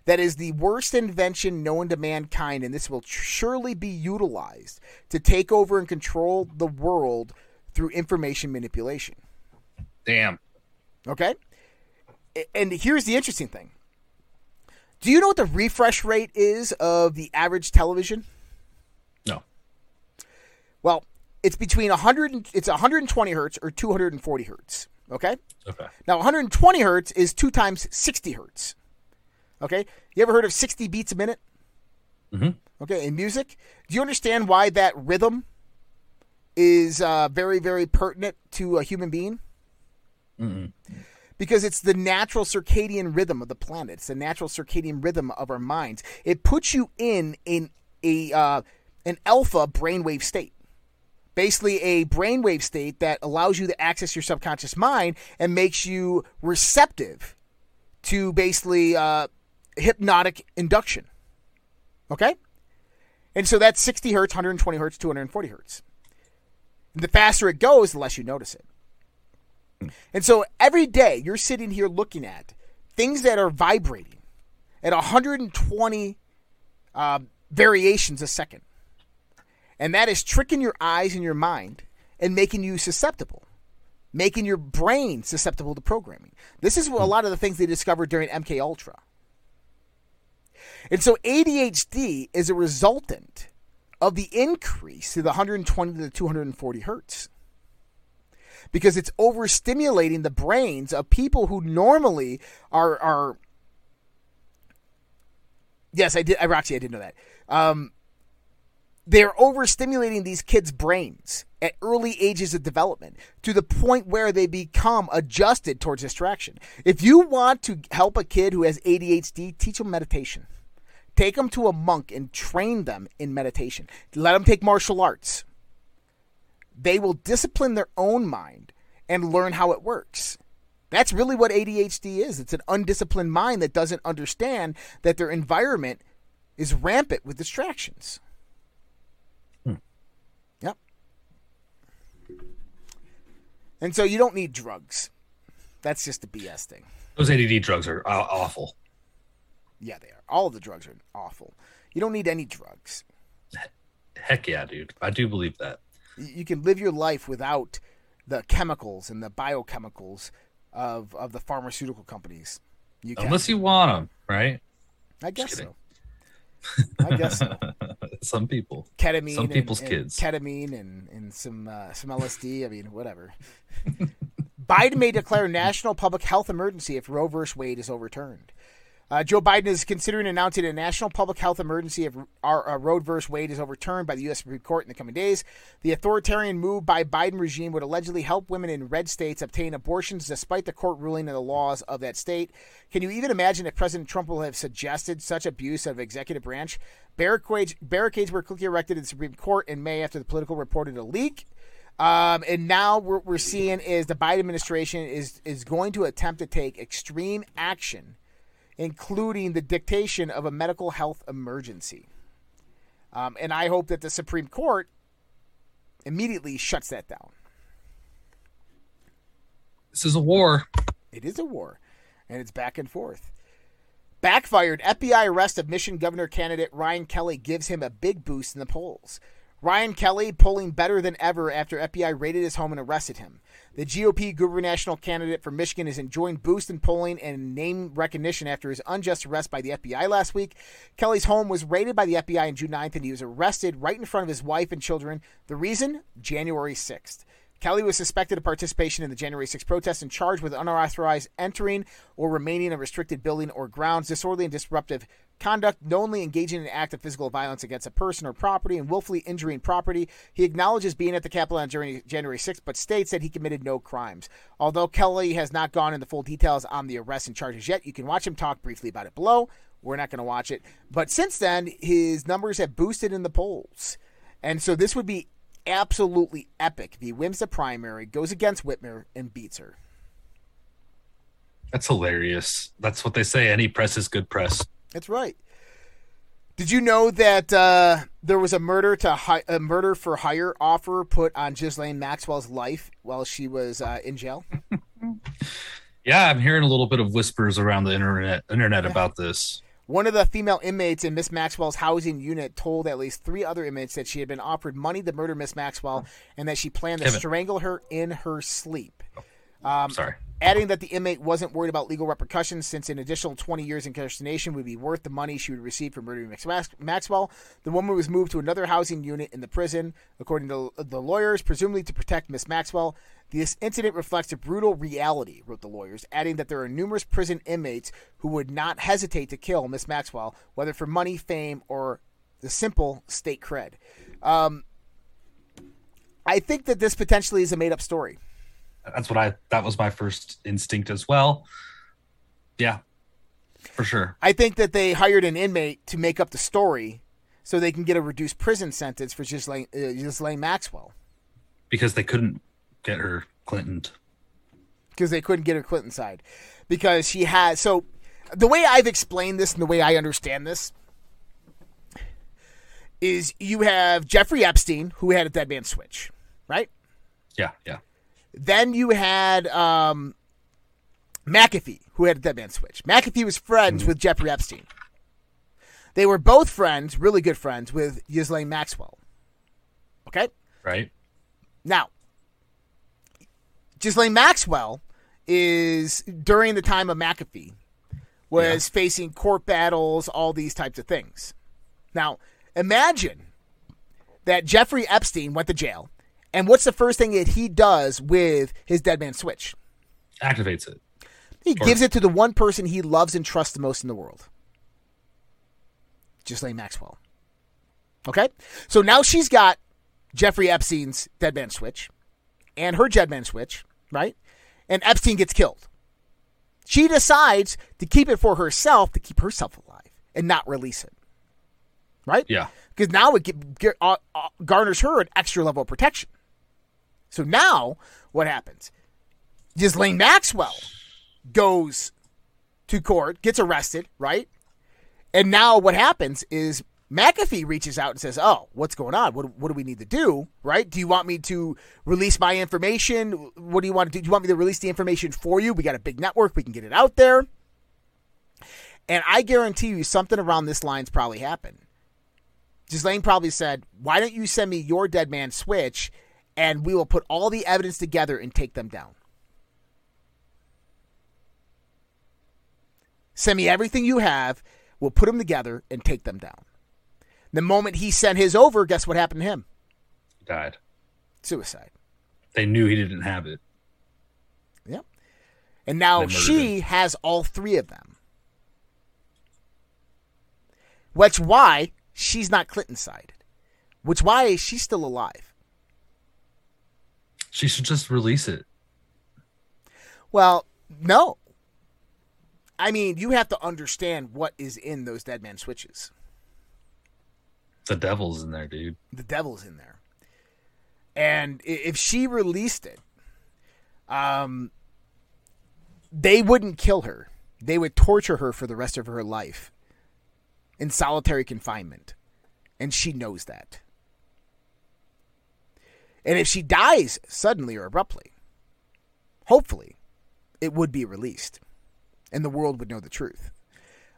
that is the worst invention known to mankind, and this will surely be utilized to take over and control the world through information manipulation. Damn. Okay? And here's the interesting thing. Do you know what the refresh rate is of the average television? No. Well, it's between one hundred, it's one hundred twenty hertz or two hundred forty hertz. Okay? Okay. Now, one hundred twenty hertz is two times sixty hertz. Okay? You ever heard of sixty beats a minute? Mm-hmm. Okay, in music? Do you understand why that rhythm is uh, very, very pertinent to a human being? Mm-mm. Because it's the natural circadian rhythm of the planet. It's the natural circadian rhythm of our minds. It puts you in, in a uh, an alpha brainwave state. Basically a brainwave state that allows you to access your subconscious mind and makes you receptive to basically... Uh, hypnotic induction. Okay? And so that's sixty hertz, one hundred twenty hertz, two hundred forty hertz. And the faster it goes, the less you notice it. And so every day you're sitting here looking at things that are vibrating at one hundred twenty uh, variations a second. And that is tricking your eyes and your mind and making you susceptible. Making your brain susceptible to programming. This is what a lot of the things they discovered during M K Ultra. And so A D H D is a resultant of the increase to the one hundred twenty to the two hundred forty hertz because it's overstimulating the brains of people who normally are, are... Yes, I did. Actually, I did know that. Um, they're overstimulating these kids' brains at early ages of development to the point where they become adjusted towards distraction. If you want to help a kid who has A D H D, teach them meditation. Take them to a monk and train them in meditation. Let them take martial arts. They will discipline their own mind and learn how it works. That's really what A D H D is. It's an undisciplined mind that doesn't understand that their environment is rampant with distractions. And so you don't need drugs. That's just a B S thing. Those A D D drugs are awful. Yeah, they are. All of the drugs are awful. You don't need any drugs. Heck yeah, dude. I do believe that. You can live your life without the chemicals and the biochemicals of, of the pharmaceutical companies. You can. Unless you want them, right? I guess so. I guess so. Some people, ketamine, some people's and, and kids, ketamine, and and some uh, some L S D. I mean, whatever. Biden may declare national public health emergency if Roe versus Wade is overturned. Uh, Joe Biden is considering announcing a national public health emergency if our, uh, Roe versus Wade is overturned by the U S Supreme Court in the coming days. The authoritarian move by Biden regime would allegedly help women in red states obtain abortions despite the court ruling and the laws of that state. Can you even imagine if President Trump will have suggested such abuse of executive branch? Barricades, barricades were quickly erected in the Supreme Court in May after the Political reported a leak. Um, and now what we're seeing is the Biden administration is is going to attempt to take extreme action, including the dictation of a medical health emergency. Um, and I hope that the Supreme Court immediately shuts that down. This is a war. It is a war. And it's back and forth. Backfired F B I arrest of Michigan governor candidate Ryan Kelly gives him a big boost in the polls. Ryan Kelly polling better than ever after F B I raided his home and arrested him. The G O P gubernational candidate for Michigan is enjoying boost in polling and name recognition after his unjust arrest by the F B I last week. Kelly's home was raided by the F B I on June ninth, and he was arrested right in front of his wife and children. The reason? January sixth. Kelly was suspected of participation in the January sixth protests and charged with unauthorized entering or remaining in a restricted building or grounds, disorderly and disruptive conduct, knowingly engaging in an act of physical violence against a person or property, and willfully injuring property. He acknowledges being at the Capitol on January sixth, but states that he committed no crimes. Although Kelly has not gone into full details on the arrest and charges yet, you can watch him talk briefly about it below. We're not going to watch it. But since then, his numbers have boosted in the polls. And so this would be absolutely epic if he wins the primary, goes against Whitmer, and beats her. That's hilarious. That's what they say. Any press is good press. That's right. Did you know that uh, there was a murder to hi- a murder for hire offer put on Ghislaine Maxwell's life while she was uh, in jail? Yeah, I'm hearing a little bit of whispers around the internet internet yeah. about this. One of the female inmates in Miss Maxwell's housing unit told at least three other inmates that she had been offered money to murder Miss Maxwell and that she planned to Kevin. strangle her in her sleep. Um, Sorry. Adding that the inmate wasn't worried about legal repercussions since an additional twenty years incarceration would be worth the money she would receive for murdering Maxwell. The woman was moved to another housing unit in the prison, according to the lawyers, presumably to protect Miss Maxwell. This incident reflects a brutal reality, wrote the lawyers, adding that there are numerous prison inmates who would not hesitate to kill Miss Maxwell, whether for money, fame, or the simple state cred. Um, I think that this potentially is a made-up story. That's what I, that was my first instinct as well. Yeah, for sure. I think that they hired an inmate to make up the story so they can get a reduced prison sentence for Ghislaine, uh, Ghislaine Maxwell. Because they couldn't get her Clinton'd. Because they couldn't get her Clinton side. Because she has, so the way I've explained this and the way I understand this is you have Jeffrey Epstein, who had a dead man switch, right? Yeah, yeah. Then you had um, McAfee, who had a dead man switch. McAfee was friends mm-hmm. with Jeffrey Epstein. They were both friends, really good friends, with Ghislaine Maxwell. Okay? Right. Now, Ghislaine Maxwell is, during the time of McAfee, was yeah. facing court battles, all these types of things. Now, imagine that Jeffrey Epstein went to jail. And what's the first thing that he does with his dead man switch? Activates it. He or... gives it to the one person he loves and trusts the most in the world. Ghislaine Maxwell. Okay? So now she's got Jeffrey Epstein's dead man switch and her dead man switch, right? And Epstein gets killed. She decides to keep it for herself, to keep herself alive and not release it. Right? Yeah. Because now it get, get, uh, uh, garners her an extra level of protection. So now what happens? Ghislaine Maxwell goes to court, gets arrested, right? And now what happens is McAfee reaches out and says, oh, what's going on? What, what do we need to do, right? Do you want me to release my information? What do you want to do? Do you want me to release the information for you? We got a big network. We can get it out there. And I guarantee you something around this line's probably happened. Ghislaine probably said, why don't you send me your dead man switch and we will put all the evidence together and take them down. Send me everything you have. We'll put them together and take them down. The moment he sent his over, guess what happened to him? He died. Suicide. They knew he didn't have it. Yep. And now she him. has all three of them. Which why... she's not Clinton-sided, which why is she still alive? She should just release it. Well, no. I mean, you have to understand what is in those dead man switches. The devil's in there, dude. The devil's in there. And if she released it, um, they wouldn't kill her. They would torture her for the rest of her life. In solitary confinement. And she knows that. And if she dies suddenly or abruptly, hopefully, it would be released. And the world would know the truth.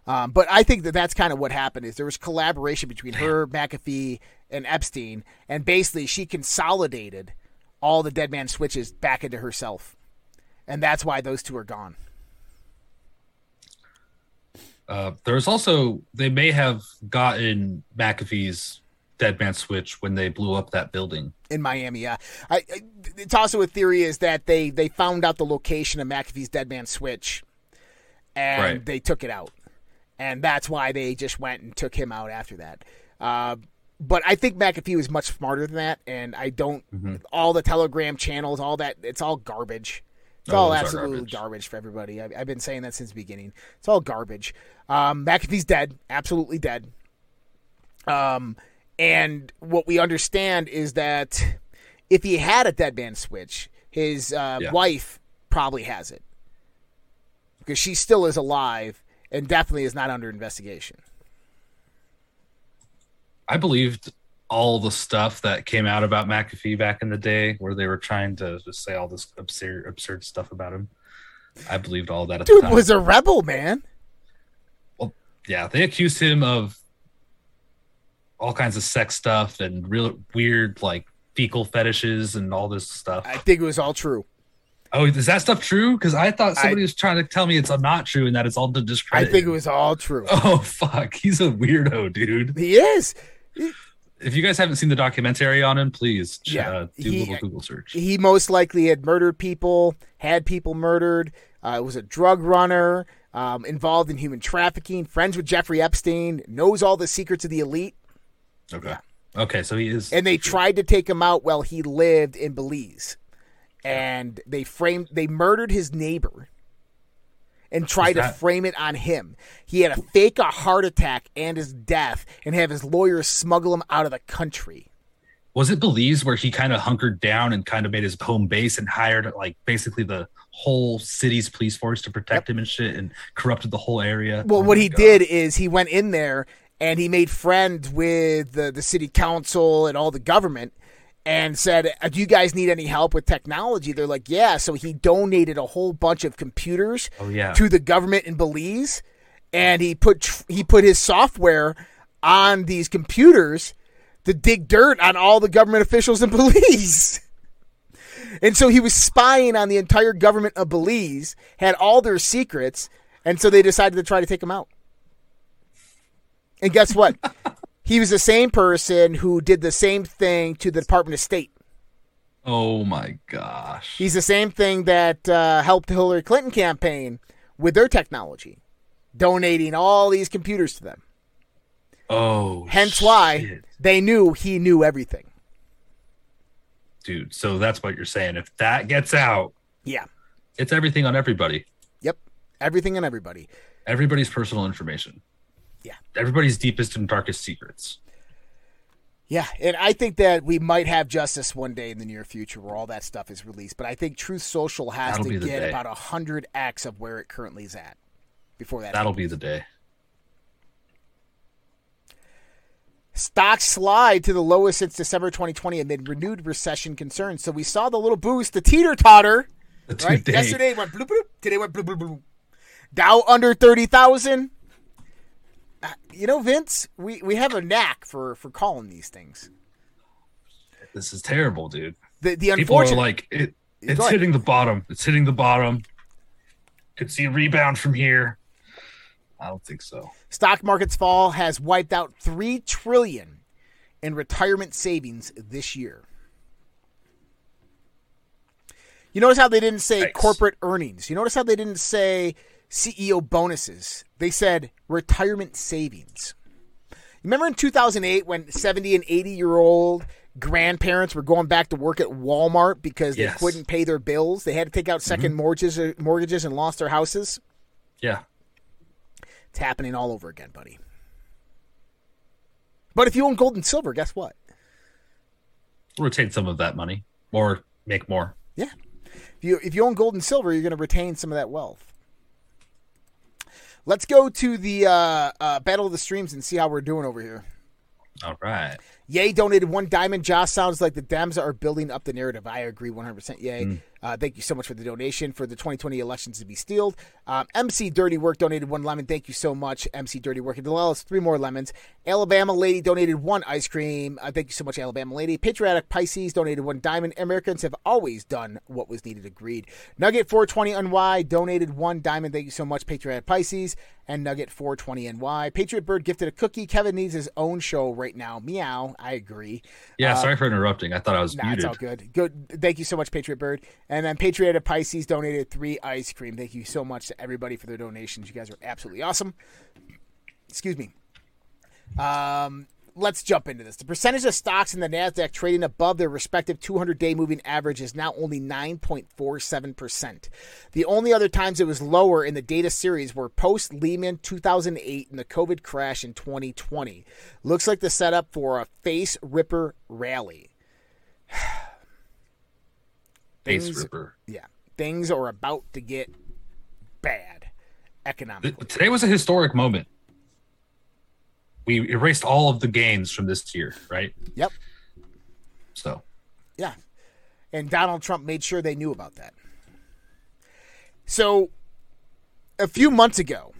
Um, but I think that that's kind of what happened is there was collaboration between her, McAfee, and Epstein. And basically, she consolidated all the dead man switches back into herself. And that's why those two are gone. Uh, there's also, they may have gotten McAfee's dead man switch when they blew up that building. In Miami, yeah. I, I, it's also a theory is that they, they found out the location of McAfee's dead man switch and right. they took it out. And that's why they just went and took him out after that. Uh, but I think McAfee was much smarter than that. And I don't, mm-hmm. all the Telegram channels, all that, it's all garbage. It's oh, all absolutely garbage. garbage for everybody. I've, I've been saying that since the beginning. It's all garbage. Um, McAfee's dead. Absolutely dead. Um, and what we understand is that if he had a dead man switch, his uh, yeah. wife probably has it. Because she still is alive and definitely is not under investigation. I believed all the stuff that came out about McAfee back in the day, where they were trying to just say all this absurd, absurd stuff about him. I believed all that. At Dude the time. Was a rebel, man. Well, yeah, they accused him of all kinds of sex stuff and real weird, like fecal fetishes and all this stuff. I think it was all true. Oh, is that stuff true? Because I thought somebody I, was trying to tell me it's not true and that it's all to discredit. I think it was all true. Oh, fuck. He's a weirdo, dude. He is. If you guys haven't seen the documentary on him, please yeah, uh, do he, a little Google search. He most likely had murdered people, had people murdered, uh, was a drug runner, um, involved in human trafficking, friends with Jeffrey Epstein, knows all the secrets of the elite. Okay. Yeah. Okay, so he is. And they sure. tried to take him out while he lived in Belize. And they framed, they murdered his neiber and tried to frame it on him. He had to fake a heart attack and his death and have his lawyers smuggle him out of the country. Was it Belize where he kind of hunkered down and kind of made his home base and hired like basically the whole city's police force to protect yep. him and shit and corrupted the whole area? Well, oh what he God. did is he went in there and he made friends with the, the city council and all the government. And said, do you guys need any help with technology? They're like, yeah. So he donated a whole bunch of computers oh, yeah. to the government in Belize. And he put tr- he put his software on these computers to dig dirt on all the government officials in Belize. And so he was spying on the entire government of Belize, had all their secrets. And so they decided to try to take him out. And guess what? He was the same person who did the same thing to the Department of State. Oh, my gosh. He's the same thing that uh, helped the Hillary Clinton campaign with their technology, donating all these computers to them. Oh, Hence shit. why they knew he knew everything. Dude, so that's what you're saying. If that gets out, yeah, it's everything on everybody. Yep, everything on everybody. Everybody's personal information. Yeah, everybody's deepest and darkest secrets. Yeah, and I think that we might have justice one day in the near future where all that stuff is released. But I think Truth Social has That'll to get day. about one hundred x of where it currently is at before that. That'll happens. be the day. Stocks slide to the lowest since December twenty twenty amid renewed recession concerns. So we saw the little boost, the teeter-totter. The right? Yesterday went bloop, bloop. Today went bloop, bloop, bloop. Dow under thirty thousand. You know, Vince, we, we have a knack for, for calling these things. This is terrible, dude. The the unfortunate... people are like it. It's like... hitting the bottom. It's hitting the bottom. Could see a rebound from here. I don't think so. Stock market's fall has wiped out three trillion in retirement savings this year. You notice how they didn't say Thanks. corporate earnings. You notice how they didn't say C E O bonuses. They said retirement savings. Remember in two thousand eight when seventy and eighty year old grandparents were going back to work at Walmart because yes. they couldn't pay their bills? They had to take out second mm-hmm. mortgages, mortgages and lost their houses. Yeah. It's happening all over again, buddy. But if you own gold and silver, guess what? Retain some of that money or make more. Yeah. If you, if you own gold and silver, you're going to retain some of that wealth. Let's go to the uh, uh, Battle of the Streams and see how we're doing over here. All right. Yay donated one diamond. Josh, sounds like the Dems are building up the narrative. I agree one hundred percent. Yay. Mm. Uh, thank you so much for the donation for the twenty twenty elections to be steeled. Um, M C Dirty Work donated one lemon. Thank you so much, M C Dirty Work. And Delilah's three more lemons. Alabama Lady donated one ice cream. Uh, thank you so much, Alabama Lady. Patriotic Pisces donated one diamond. Americans have always done what was needed. Agreed. Nugget four twenty N Y donated one diamond. Thank you so much, Patriotic Pisces. And Nugget four twenty N Y. Patriot Bird gifted a cookie. Kevin needs his own show right now. Meow. I agree. Yeah, uh, sorry for interrupting. I thought I was nah, muted. It's all good. Good. Thank you so much, Patriot Bird. And then Patriotic Pisces donated three ice cream. Thank you so much to everybody for their donations. You guys are absolutely awesome. Excuse me. Um, let's jump into this. The percentage of stocks in the NASDAQ trading above their respective two hundred day moving average is now only nine point four seven percent. The only other times it was lower in the data series were post-Lehman two thousand eight and the COVID crash in twenty twenty. Looks like the setup for a face-ripper rally. Things, Ace Ripper. Yeah. Things are about to get bad economically. Today was a historic moment. we erased all of the gains from this year, right? Yep. So. Yeah. And Donald Trump made sure they knew about that. So a few months ago,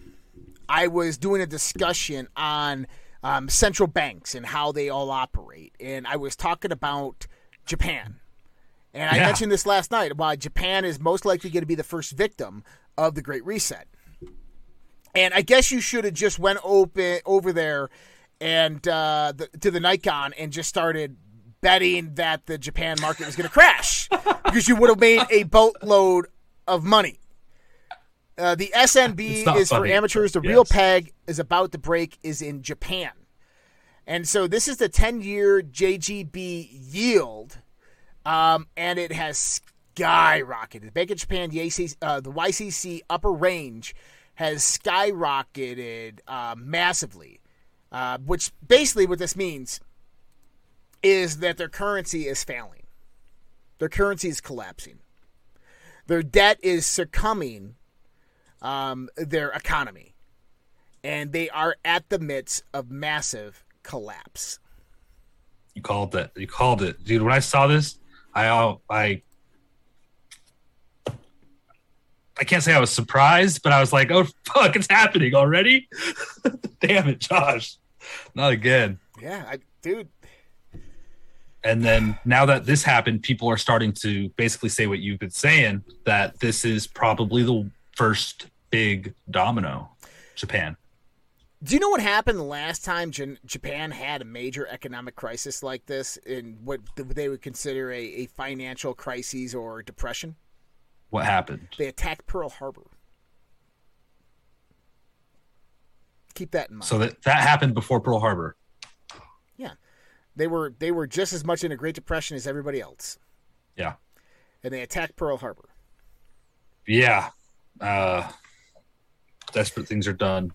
I was doing a discussion on um, central banks and how they all operate. And I was talking about Japan. And I yeah. mentioned this last night, why Japan is most likely going to be the first victim of the Great Reset. And I guess you should have just went open over there and uh, the, to the Nikon and just started betting that the Japan market was going to crash because you would have made a boatload of money. Uh, the S N B is funny. For amateurs. The yes. real peg is about to break is in Japan. And so this is the ten-year J G B yield. Um, and it has skyrocketed. The Bank of Japan, the, A C, uh, the Y C C upper range has skyrocketed uh, massively, uh, which basically what this means is that their currency is failing. Their currency is collapsing. Their debt is succumbing um, their economy. And they are at the midst of massive collapse. You called it. You called it. Dude, when I saw this, I, I, I can't say I was surprised, but I was like, "Oh fuck, it's happening already!" Damn it, Josh, not again. Yeah, I, dude. And then now that this happened, people are starting to basically say what you've been saying, that this is probably the first big domino, Japan. Do you know what happened last time Japan had a major economic crisis like this in what they would consider a, a financial crisis or depression? What happened? They attacked Pearl Harbor. Keep that in mind. So that, that happened before Pearl Harbor. Yeah. They were they were just as much in a Great Depression as everybody else. Yeah. And they attacked Pearl Harbor. Yeah. Uh, desperate things are done.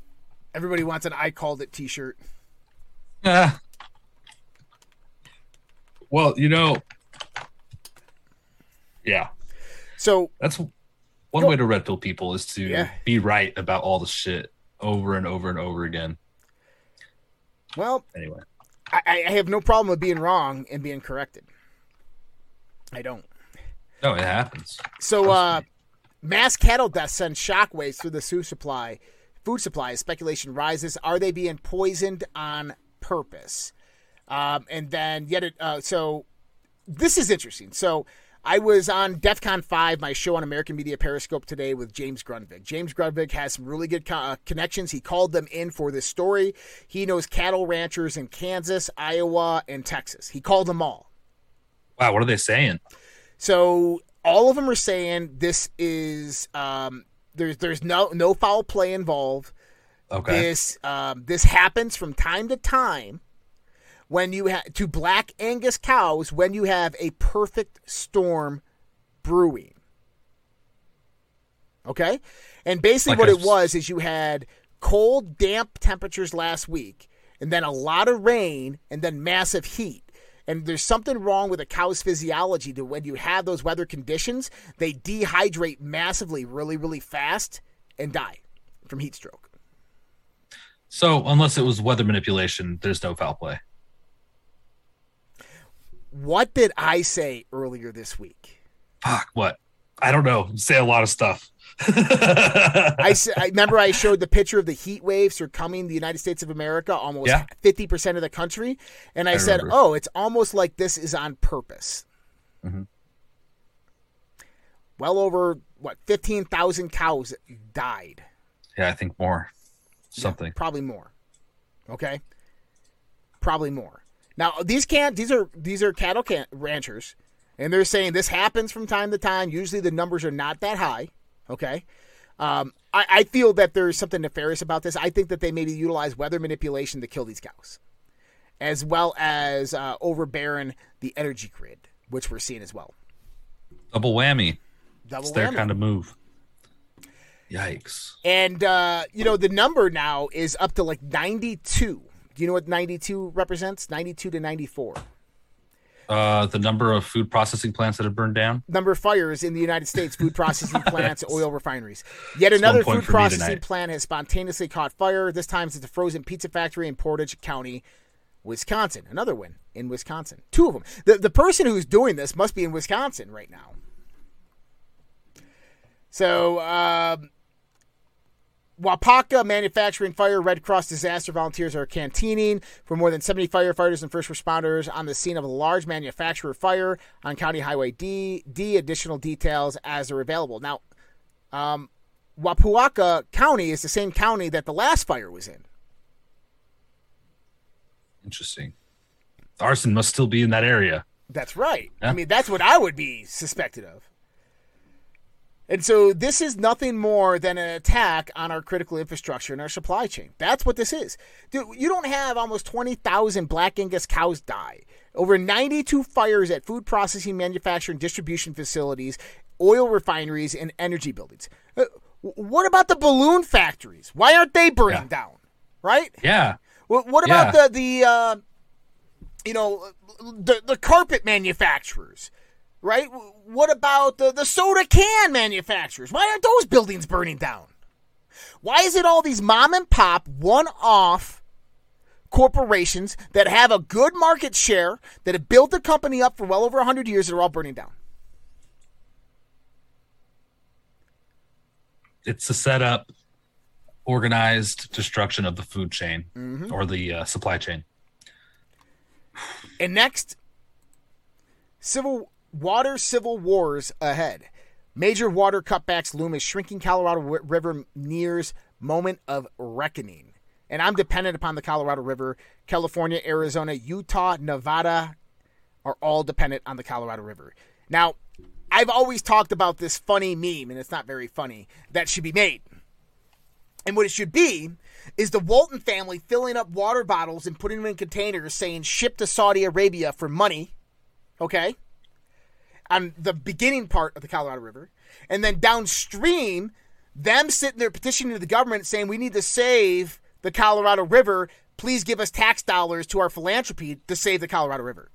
Everybody wants an I Called It t-shirt. Uh, well, you know, yeah. So that's one you know, way to red pill people is to yeah. be right about all the shit over and over and over again. Well, anyway, I, I have no problem with being wrong and being corrected. I don't. No, it happens. So uh, mass cattle deaths send shockwaves through the food supply. Food supply speculation rises. Are they being poisoned on purpose? Um, and then yet, it, uh, so this is interesting. So I was on DEF CON five, my show on American Media Periscope today with James Grundvig. James Grundvig has some really good co- uh, connections. He called them in for this story. He knows cattle ranchers in Kansas, Iowa, and Texas. He called them all. Wow, what are they saying? So all of them are saying this is. Um, There's there's no no foul play involved. Okay. This um, this happens from time to time when you ha- to black Angus cows when you have a perfect storm brewing. Okay, and basically like what it was is you had cold, damp temperatures last week, and then a lot of rain, and then massive heat. And there's something wrong with a cow's physiology that when you have those weather conditions, they dehydrate massively, really, really fast and die from heat stroke. So unless it was weather manipulation, there's no foul play. What did I say earlier this week? Fuck, what? I don't know. You say a lot of stuff. I, I remember I showed the picture of the heat wave circuming the United States of America, almost yeah. fifty percent of the country. And I, I said, remember. Oh, it's almost like this is on purpose. Mm-hmm. Well over, what, fifteen thousand cows died. Yeah, I think more. Something. Yeah, probably more. Okay? Probably more. Now, these can't, these are, these are cattle can- ranchers, and they're saying this happens from time to time. Usually the numbers are not that high. Okay, um, I, I feel that there's something nefarious about this. I think that they maybe utilize weather manipulation to kill these cows, as well as uh, overbearing the energy grid, which we're seeing as well. Double whammy. Double it's whammy. Their kind of move. Yikes. And, uh, you know, the number now is up to like ninety-two. Do you know what ninety-two represents? ninety-two to ninety-four. uh, the number of food processing plants that have burned down? Number of fires in the United States, food processing plants, oil refineries. Yet it's another food processing plant has spontaneously caught fire. This time it's a frozen pizza factory in Portage County, Wisconsin. Another one in Wisconsin. Two of them. The, the person who's doing this must be in Wisconsin right now. So, uh, Waupaca Manufacturing Fire, Red Cross disaster volunteers are canteening for more than seventy firefighters and first responders on the scene of a large manufacturer fire on County Highway D. D additional details as they're available. Now, um, Waupaca County is the same county that the last fire was in. Interesting. The arson must still be in that area. That's right. Yeah. I mean, that's what I would be suspected of. And so this is nothing more than an attack on our critical infrastructure and our supply chain. That's what this is. Dude, you don't have almost twenty thousand black Angus cows die. Over ninety-two fires at food processing, manufacturing, distribution facilities, oil refineries, and energy buildings. What about the balloon factories? Why aren't they burning yeah. down? Right? Yeah. What, what yeah. about the, the uh, you know, the, the carpet manufacturers? Right? What about the, the soda can manufacturers? Why aren't those buildings burning down? Why is it all these mom and pop, one-off corporations that have a good market share, that have built the company up for well over one hundred years, that are all burning down? It's a setup, organized destruction of the food chain mm-hmm. or the uh, supply chain. And next, civil... Water civil wars ahead. Major water cutbacks loom as shrinking Colorado River nears moment of reckoning. And I'm dependent upon the Colorado River. California, Arizona, Utah, Nevada are all dependent on the Colorado River. Now, I've always talked about this funny meme, and it's not very funny, that should be made. And what it should be is the Walton family filling up water bottles and putting them in containers saying, ship to Saudi Arabia for money. Okay? On the beginning part of the Colorado River, and then downstream, them sitting there petitioning to the government saying, we need to save the Colorado River. Please give us tax dollars to our philanthropy to save the Colorado River.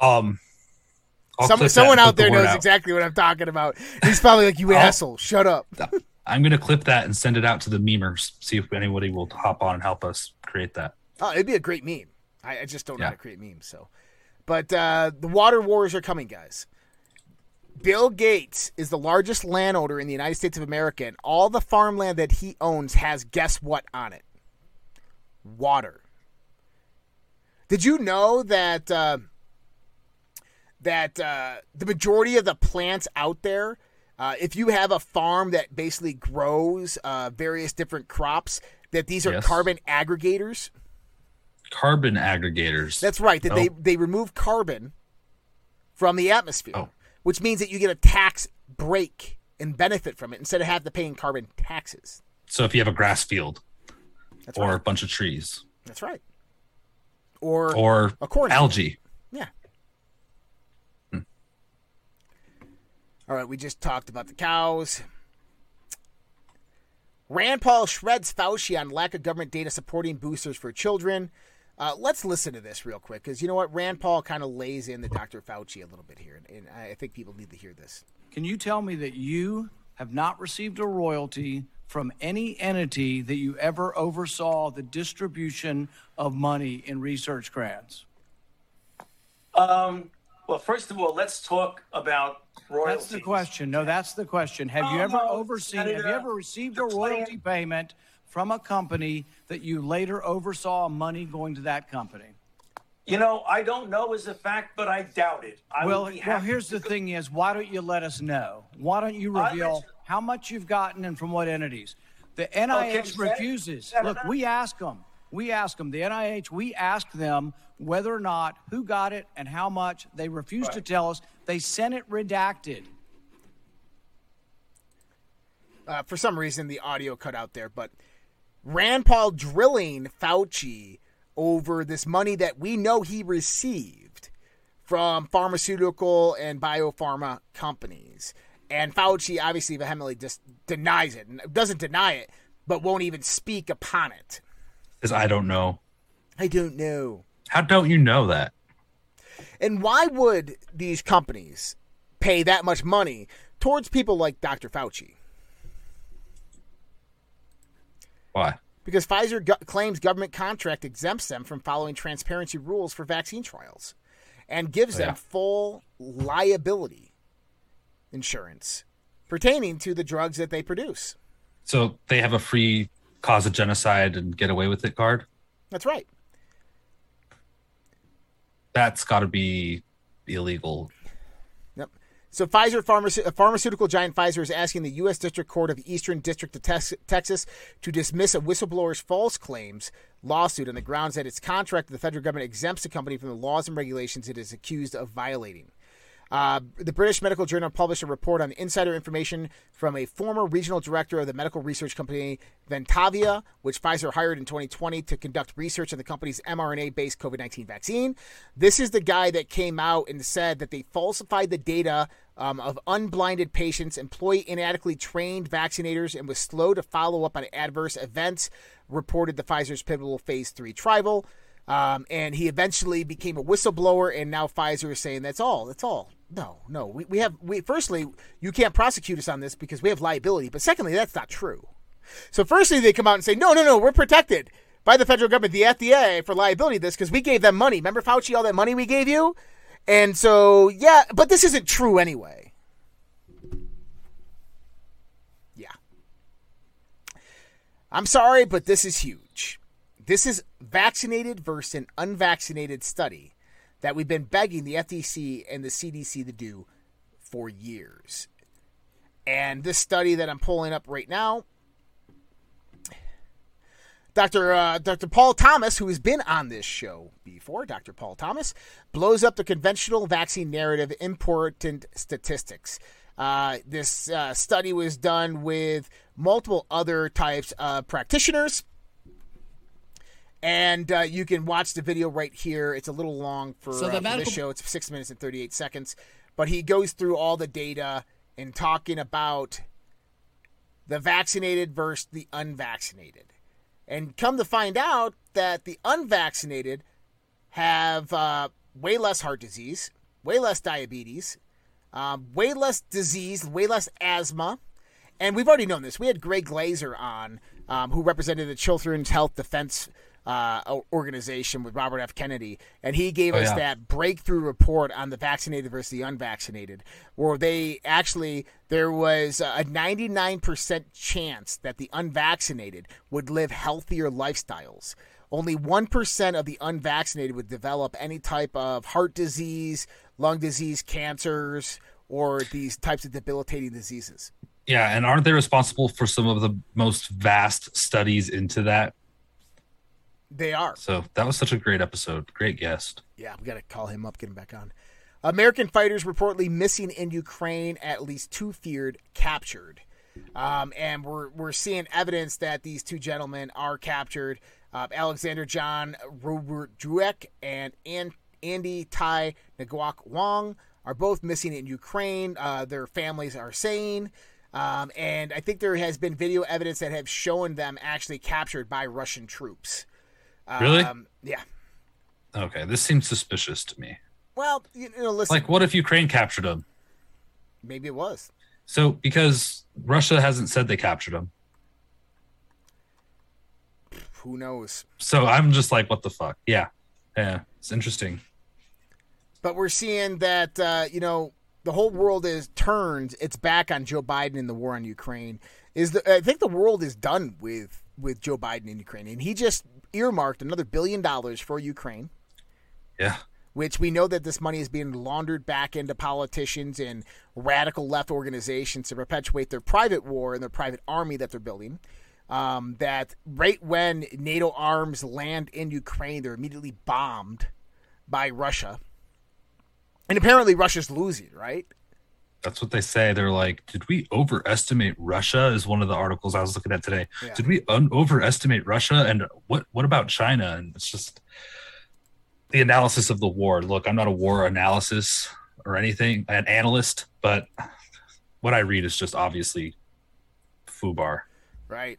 Um, Some, someone out there the knows out. exactly what I'm talking about. He's probably like, you asshole, shut up. I'm going to clip that and send it out to the memers, see if anybody will hop on and help us create that. Oh, it'd be a great meme. I, I just don't yeah. know how to create memes, so... But uh, the water wars are coming, guys. Bill Gates is the largest landowner in the United States of America, and all the farmland that he owns has, guess what, on it? Water. Did you know that uh, that uh, the majority of the plants out there, uh, if you have a farm that basically grows uh, various different crops, that these are yes. carbon aggregators? Carbon aggregators. That's right. That oh. they, they remove carbon from the atmosphere, oh. which means that you get a tax break and benefit from it instead of having to pay in carbon taxes. So if you have a grass field That's or right. a bunch of trees. That's right. Or, or a corn algae. Field. Yeah. Hmm. All right. We just talked about the cows. Rand Paul shreds Fauci on lack of government data supporting boosters for children. Uh, let's listen to this real quick, because you know what? Rand Paul kind of lays in the Doctor Fauci a little bit here, and, and I think people need to hear this. Can you tell me that you have not received a royalty from any entity that you ever oversaw the distribution of money in research grants? Um. Well, first of all, let's talk about royalties. That's the question. No, that's the question. Have oh, you ever no, overseen, Senator, have you ever received a royalty plan. payment from a company that you later oversaw money going to that company? You know, I don't know as a fact, but I doubt it. I well, well, here's the go- thing is, why don't you let us know? Why don't you reveal how much you've gotten and from what entities? The N I H okay, refuses. Senator? Look, we ask them. We ask them, the N I H, we ask them whether or not, who got it and how much. They refuse right. to tell us. They sent it redacted. Uh, for some reason, the audio cut out there, but Rand Paul drilling Fauci over this money that we know he received from pharmaceutical and biopharma companies. And Fauci obviously vehemently just denies it, and doesn't deny it, but won't even speak upon it. Is I don't know. I don't know. How don't you know that? And why would these companies pay that much money towards people like Doctor Fauci? Why? Because Pfizer go- claims government contract exempts them from following transparency rules for vaccine trials and gives oh, yeah. them full liability insurance pertaining to the drugs that they produce. So they have a free cause of genocide and get away with it card? That's right. That's got to be illegal. Yep. So Pfizer, pharmace- pharmaceutical giant Pfizer, is asking the U S. District Court of Eastern District of Tex- Texas to dismiss a whistleblower's false claims lawsuit on the grounds that its contract with the federal government exempts the company from the laws and regulations it is accused of violating. Uh, the British Medical Journal published a report on insider information from a former regional director of the medical research company Ventavia, which Pfizer hired in twenty twenty to conduct research on the company's M R N A-based COVID nineteen vaccine. This is the guy that came out and said that they falsified the data um, of unblinded patients, employee inadequately trained vaccinators, and was slow to follow up on adverse events, reported the Pfizer's pivotal phase three trial. Um, and he eventually became a whistleblower, and now Pfizer is saying that's all. That's all. No, no. We we have we firstly, you can't prosecute us on this because we have liability. But secondly, that's not true. So firstly, they come out and say, no, no, no, we're protected by the federal government, the F D A, for liability this because we gave them money. Remember, Fauci, all that money we gave you? And so, yeah, but this isn't true anyway. Yeah. I'm sorry, but this is huge. This is vaccinated versus an unvaccinated study that we've been begging the F D C and the C D C to do for years. And this study that I'm pulling up right now, Doctor Uh, Doctor Paul Thomas, who has been on this show before, Doctor Paul Thomas, blows up the conventional vaccine narrative, important statistics. Uh, this uh, study was done with multiple other types of practitioners. And uh, you can watch the video right here. It's a little long for, so uh, medical... for this show. It's six minutes and thirty-eight seconds. But he goes through all the data and talking about the vaccinated versus the unvaccinated. And come to find out that the unvaccinated have uh, way less heart disease, way less diabetes, um, way less disease, way less asthma. And we've already known this. We had Greg Glaser on, um, who represented the Children's Health Defense Uh, organization with Robert F. Kennedy, and he gave oh, us yeah. that breakthrough report on the vaccinated versus the unvaccinated, where they actually, there was a ninety-nine percent chance that the unvaccinated would live healthier lifestyles. Only one percent of the unvaccinated would develop any type of heart disease, lung disease, cancers, or these types of debilitating diseases. Yeah, and aren't they responsible for some of the most vast studies into that? They are. So that was such a great episode. Great guest. Yeah, we got to call him up, get him back on. American fighters reportedly missing in Ukraine, at least two feared captured. Um, and we're we're seeing evidence that these two gentlemen are captured. Uh, Alexander John Ruberjuek and An- Andy Tai Nguok Wong are both missing in Ukraine. Uh, their families are saying. Um, and I think there has been video evidence that have shown them actually captured by Russian troops. Really? Um, yeah. Okay, this seems suspicious to me. Well, you know, listen. Like, what if Ukraine captured them? Maybe it was. So, because Russia hasn't said they captured them. Who knows? So I'm just like, what the fuck? Yeah, yeah, it's interesting. But we're seeing that uh, you know the whole world is turned its back on Joe Biden and the war on Ukraine. Is the I think the world is done with with Joe Biden in Ukraine, and he just earmarked another billion dollars for Ukraine. Yeah. Which we know that this money is being laundered back into politicians and radical left organizations to perpetuate their private war and their private army that they're building. Um, that right when NATO arms land in Ukraine, they're immediately bombed by Russia. And apparently Russia's losing, right? That's what they say. They're like, did we overestimate Russia? Is one of the articles I was looking at today. Yeah. Did we un- overestimate Russia? And what what about China? And it's just the analysis of the war. Look, I'm not a war analysis or anything, an analyst, but what I read is just obviously foobar. Right.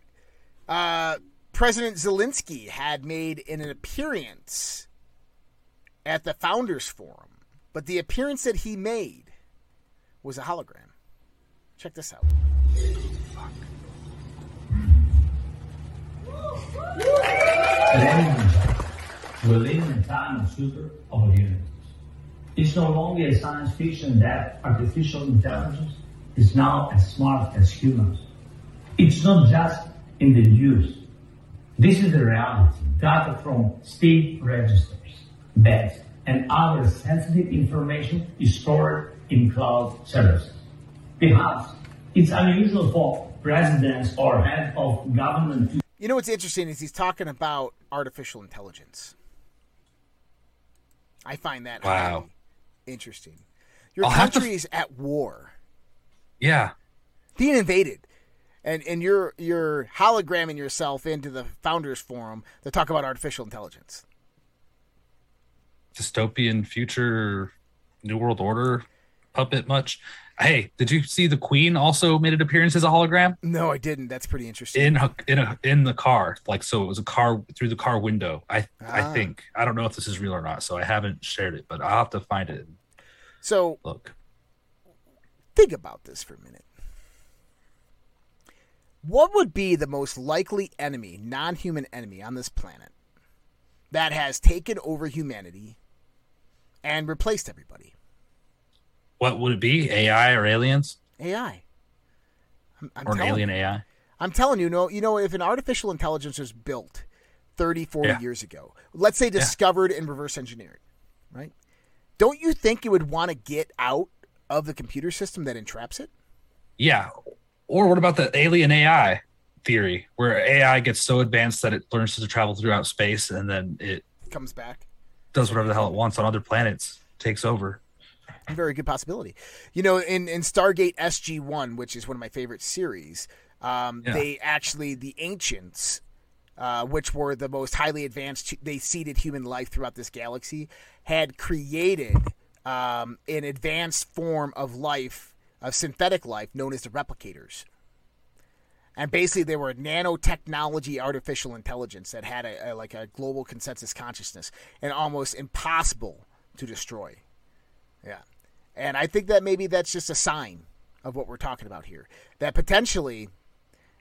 Uh, President Zelensky had made an appearance at the Founders Forum, but the appearance that he made was a hologram. Check this out. Fuck. We're living in a time of super opportunities. It's no longer a science fiction that artificial intelligence is now as smart as humans. It's not just in the news. This is the reality. Data from state registers, banks, and other sensitive information is stored in cloud services. Perhaps it's unusual for presidents or heads of government to... You know what's interesting is he's talking about artificial intelligence. I find that wow. highly interesting. Your I'll country to... is at war. Yeah. Being invaded. And and you're you're hologramming yourself into the Founders Forum to talk about artificial intelligence. Dystopian future New World Order puppet much. Hey, did you see the Queen also made an appearance as a hologram? No, I didn't. That's pretty interesting. In a, in a, in the car, like so, it was a car through the car window. I ah. I think I don't know if this is real or not, so I haven't shared it, but I'll have to find it. So look, think about this for a minute. What would be the most likely enemy, non-human enemy on this planet that has taken over humanity and replaced everybody? What would it be? A I or aliens? A I. I'm, I'm or an alien you, A I? I'm telling you, no, you know, if an artificial intelligence was built thirty, forty yeah. years ago, let's say discovered yeah. and reverse engineered, right? Don't you think it would want to get out of the computer system that entraps it? Yeah. Or what about the alien A I theory, where A I gets so advanced that it learns to travel throughout space and then it comes back, does whatever the hell it wants on other planets, takes over. Very good possibility. You know, in, in Stargate S G one, which is one of my favorite series, um, yeah. they actually, the ancients, uh, which were the most highly advanced, they seeded human life throughout this galaxy, had created um, an advanced form of life, of synthetic life known as the replicators. And basically they were a nanotechnology artificial intelligence that had a, a like a global consensus consciousness and almost impossible to destroy. Yeah. And I think that maybe that's just a sign of what we're talking about here. That potentially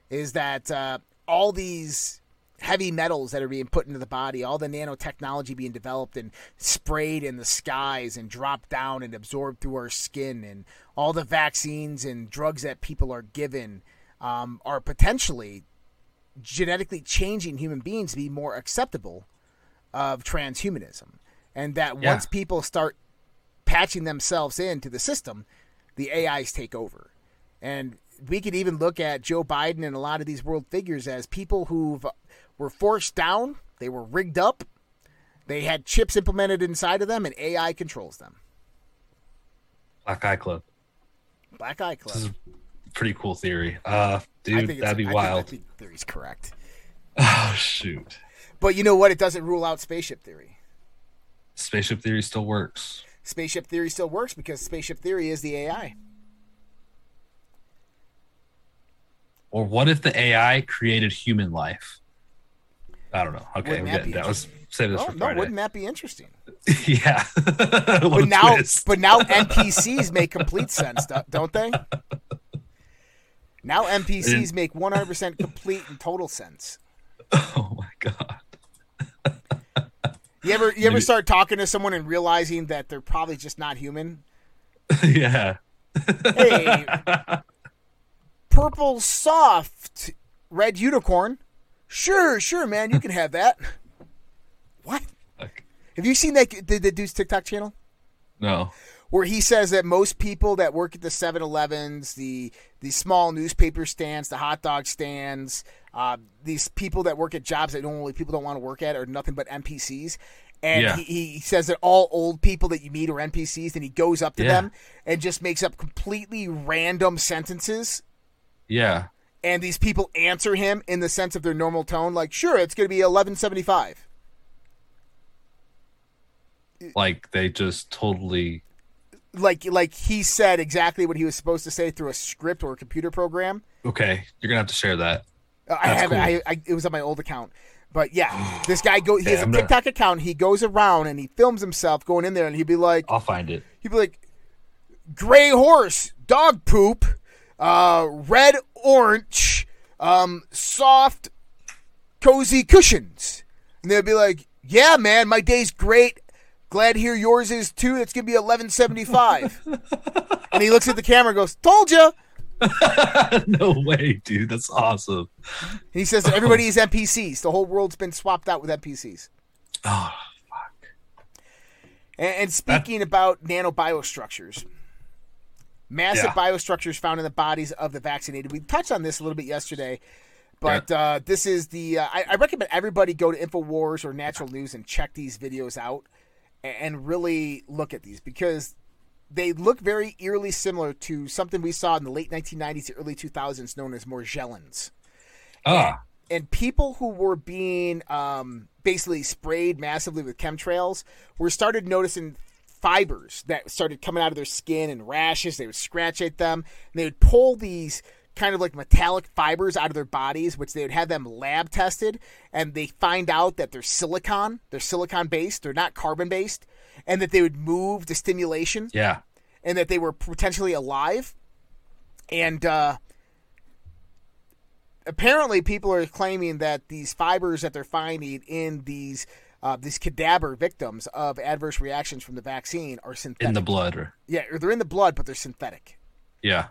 is that uh, all these heavy metals that are being put into the body, all the nanotechnology being developed and sprayed in the skies and dropped down and absorbed through our skin, and all the vaccines and drugs that people are given um, are potentially genetically changing human beings to be more acceptable of transhumanism. And that yeah. once people start patching themselves into the system, the A Is take over. And we could even look at Joe Biden and a lot of these world figures as people who've were forced down, they were rigged up, they had chips implemented inside of them, and A I controls them. Black Eye Club. Black Eye Club. This is a pretty cool theory. Uh, dude, that'd be I wild. Think that theory's correct. Oh, shoot. But you know what? It doesn't rule out spaceship theory. Spaceship theory still works. Spaceship theory still works because spaceship theory is the A I. Or what if the A I created human life? I don't know. Okay, that, that was save this oh, for Friday. No, wouldn't that be interesting? yeah. but now, twist. but now N P Cs make complete sense, don't they? Now N P Cs make one hundred percent complete and total sense. Oh my god! you ever you ever Maybe. start talking to someone and realizing that they're probably just not human? Yeah. Hey. Purple soft red unicorn. Sure, sure, man. You can have that. What? Okay. Have you seen that the, the dude's TikTok channel? No. Where he says that most people that work at the seven elevens, the, the small newspaper stands, the hot dog stands, uh, these people that work at jobs that normally people don't want to work at are nothing but N P Cs. And yeah. he, he says that all old people that you meet are N P Cs, and he goes up to yeah. them and just makes up completely random sentences. Yeah. And these people answer him in the sense of their normal tone, like, sure, it's going to be eleven seventy-five. Like they just totally. Like like he said exactly what he was supposed to say through a script or a computer program. Okay. You're going to have to share that. That's I have cool. I, I It was on my old account. But yeah, this guy goes. He has a TikTok account. He goes around and he films himself going in there, and he'd be like, "I'll find it." He'd be like, "Gray horse, dog poop, uh, red orange, um, soft, cozy cushions," and they'd be like, "Yeah, man, my day's great. Glad to hear yours is too. It's gonna be eleven seventy five." And he looks at the camera, and goes, "Told ya." No way, dude. That's awesome. He says everybody is N P Cs. The whole world's been swapped out with N P Cs. Oh, fuck. And, and speaking that... about nanobiostructures, massive yeah. biostructures found in the bodies of the vaccinated. We touched on this a little bit yesterday, but yeah. uh, this is the... Uh, I, I recommend everybody go to InfoWars or Natural News and check these videos out and, and really look at these, because... they look very eerily similar to something we saw in the late nineteen nineties to early two thousands known as Morgellons. Ah. And, and people who were being um, basically sprayed massively with chemtrails were started noticing fibers that started coming out of their skin and rashes. They would scratch at them. And they would pull these kind of like metallic fibers out of their bodies, which they would have them lab tested. And they find out that they're silicon. They're silicon-based. They're not carbon-based. And that they would move to stimulation. Yeah. And that they were potentially alive. And uh, apparently people are claiming that these fibers that they're finding in these uh, these cadaver victims of adverse reactions from the vaccine are synthetic. In the blood. Or... yeah, or they're in the blood, but they're synthetic. Yeah.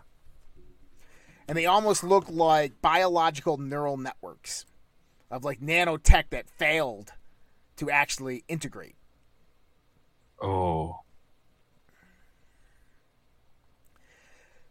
And they almost look like biological neural networks of like nanotech that failed to actually integrate. Oh.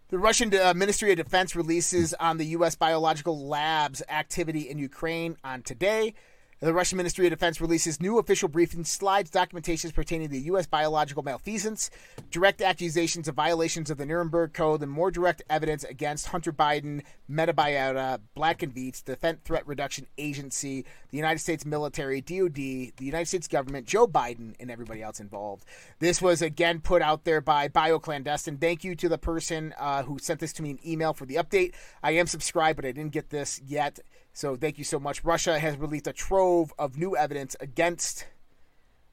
The Russian uh, Ministry of Defense releases on the U S biological labs activity in Ukraine on today. The Russian Ministry of Defense releases new official briefing slides, documentations pertaining to U S biological malfeasance, direct accusations of violations of the Nuremberg Code, and more direct evidence against Hunter Biden, MetaBiota, Black and Veatch, Defense Threat Reduction Agency, the United States military, D O D, the United States government, Joe Biden, and everybody else involved. This was, again, put out there by BioClandestine. Thank you to the person uh, who sent this to me an email for the update. I am subscribed, but I didn't get this yet. So thank you so much. Russia has released a trove of new evidence against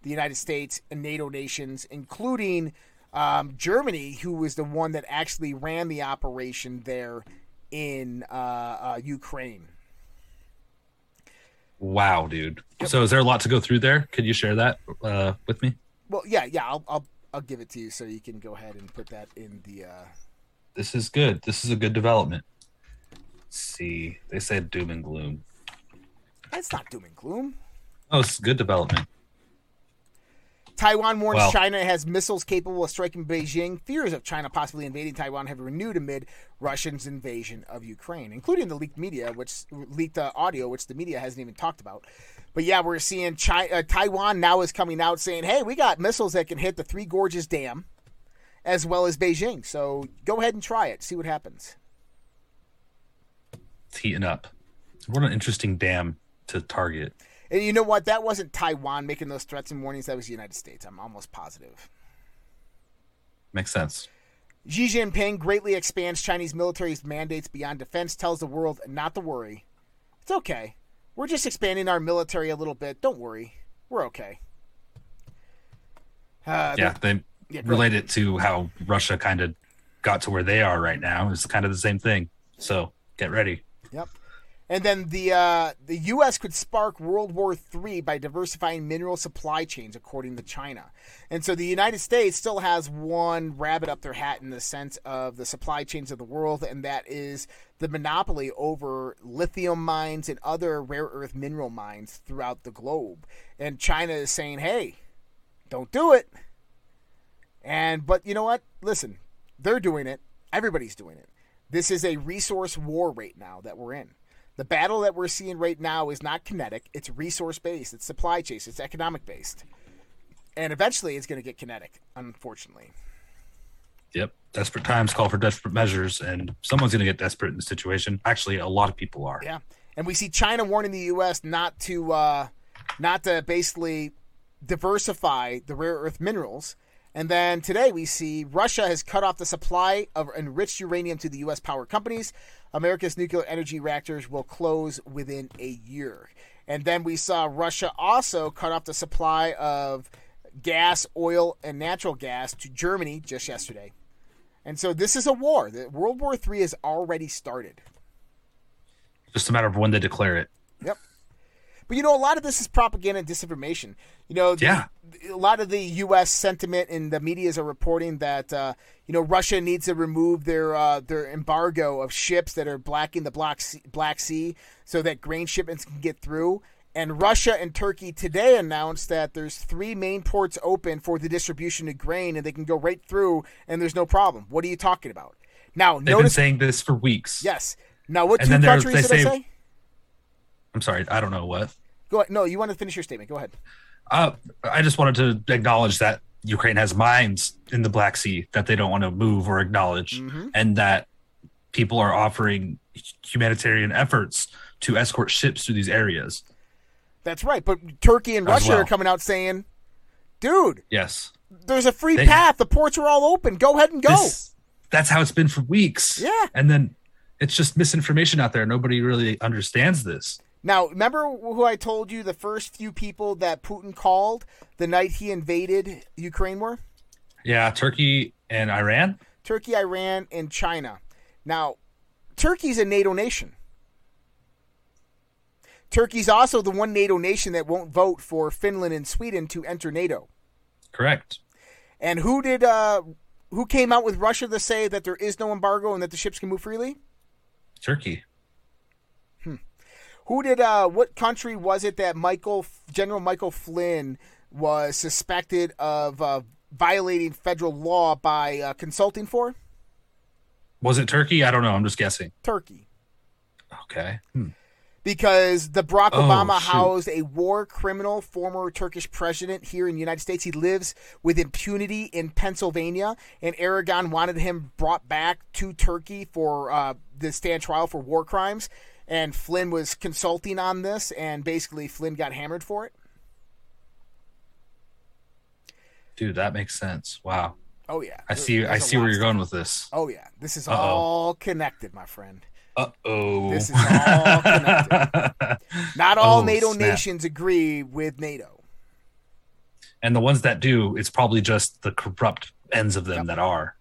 the United States and NATO nations, including um, Germany, who was the one that actually ran the operation there in uh, uh, Ukraine. Wow, dude. Yep. So is there a lot to go through there? Could you share that uh, with me? Well, yeah, yeah. I'll, I'll I'll give it to you so you can go ahead and put that in the... Uh... This is good. This is a good development. See, they said doom and gloom. That's not doom and gloom. Oh, it's good development. Taiwan warns well. China has missiles capable of striking Beijing. Fears of China possibly invading Taiwan have renewed amid Russia's invasion of Ukraine, including the leaked media, which leaked uh, audio, which the media hasn't even talked about. But yeah, we're seeing China, uh, Taiwan now is coming out saying, "Hey, we got missiles that can hit the Three Gorges Dam, as well as Beijing. So go ahead and try it. See what happens." Heating up. What an interesting dam to target. And you know what? That wasn't Taiwan making those threats and warnings. That was the United States. I'm almost positive. Makes sense. Xi Jinping greatly expands Chinese military's mandates beyond defense, tells the world not to worry. It's okay. We're just expanding our military a little bit. Don't worry. We're okay. Uh, yeah, they yeah, relate it to how Russia kind of got to where they are right now. It's kind of the same thing. So get ready. Yep. And then the uh, the U S could spark World War Three by diversifying mineral supply chains, according to China. And so the United States still has one rabbit up their hat in the sense of the supply chains of the world, and that is the monopoly over lithium mines and other rare earth mineral mines throughout the globe. And China is saying, hey, don't do it. And but you know what? Listen, they're doing it. Everybody's doing it. This is a resource war right now that we're in. The battle that we're seeing right now is not kinetic. It's resource-based. It's supply-based. It's economic-based. And eventually it's going to get kinetic, unfortunately. Yep. Desperate times call for desperate measures, and someone's going to get desperate in the situation. Actually, a lot of people are. Yeah. And we see China warning the U S not to, uh, not to basically diversify the rare earth minerals. And then today we see Russia has cut off the supply of enriched uranium to the U S power companies. America's nuclear energy reactors will close within a year. And then we saw Russia also cut off the supply of gas, oil, and natural gas to Germany just yesterday. And so this is a war. World War Three has already started. Just a matter of when they declare it. Yep. But, you know, a lot of this is propaganda and disinformation. You know, the, yeah. a lot of the U S sentiment and the medias are reporting that, uh, you know, Russia needs to remove their uh, their embargo of ships that are blocking the Black Sea, Black Sea so that grain shipments can get through. And Russia and Turkey today announced that there's three main ports open for the distribution of grain, and they can go right through, and there's no problem. What are you talking about? Now, They've notice, been saying this for weeks. Yes. Now, what and two countries they did say, I say? I'm sorry, I don't know what. Go ahead. No, you want to finish your statement. Go ahead. Uh, I just wanted to acknowledge that Ukraine has mines in the Black Sea that they don't want to move or acknowledge, mm-hmm. and that people are offering humanitarian efforts to escort ships through these areas. That's right. But Turkey and As Russia well. are coming out saying, dude, yes, there's a free they, path. The ports are all open. Go ahead and go. This, that's how it's been for weeks. Yeah. And then it's just misinformation out there. Nobody really understands this. Now, remember who I told you the first few people that Putin called the night he invaded Ukraine were? Yeah, Turkey and Iran. Turkey, Iran, and China. Now, Turkey's a NATO nation. Turkey's also the one NATO nation that won't vote for Finland and Sweden to enter NATO. Correct. And who did uh, who came out with Russia to say that there is no embargo and that the ships can move freely? Turkey. Who did, uh, what country was it that Michael, General Michael Flynn was suspected of uh, violating federal law by uh, consulting for? Was it Turkey? I don't know. I'm just guessing. Turkey. Okay. Hmm. Because the Barack oh, Obama shoot. housed a war criminal, former Turkish president here in the United States. He lives with impunity in Pennsylvania, and Aragon wanted him brought back to Turkey for uh, the stand trial for war crimes. And Flynn was consulting on this, and basically Flynn got hammered for it. Dude, that makes sense. Wow. Oh yeah. I see. There's I see where you're going with this. Oh yeah, this is Uh-oh. all connected, my friend. Uh oh. This is all connected. Not all oh, NATO snap. nations agree with NATO. And the ones that do, it's probably just the corrupt ends of them yep. that are.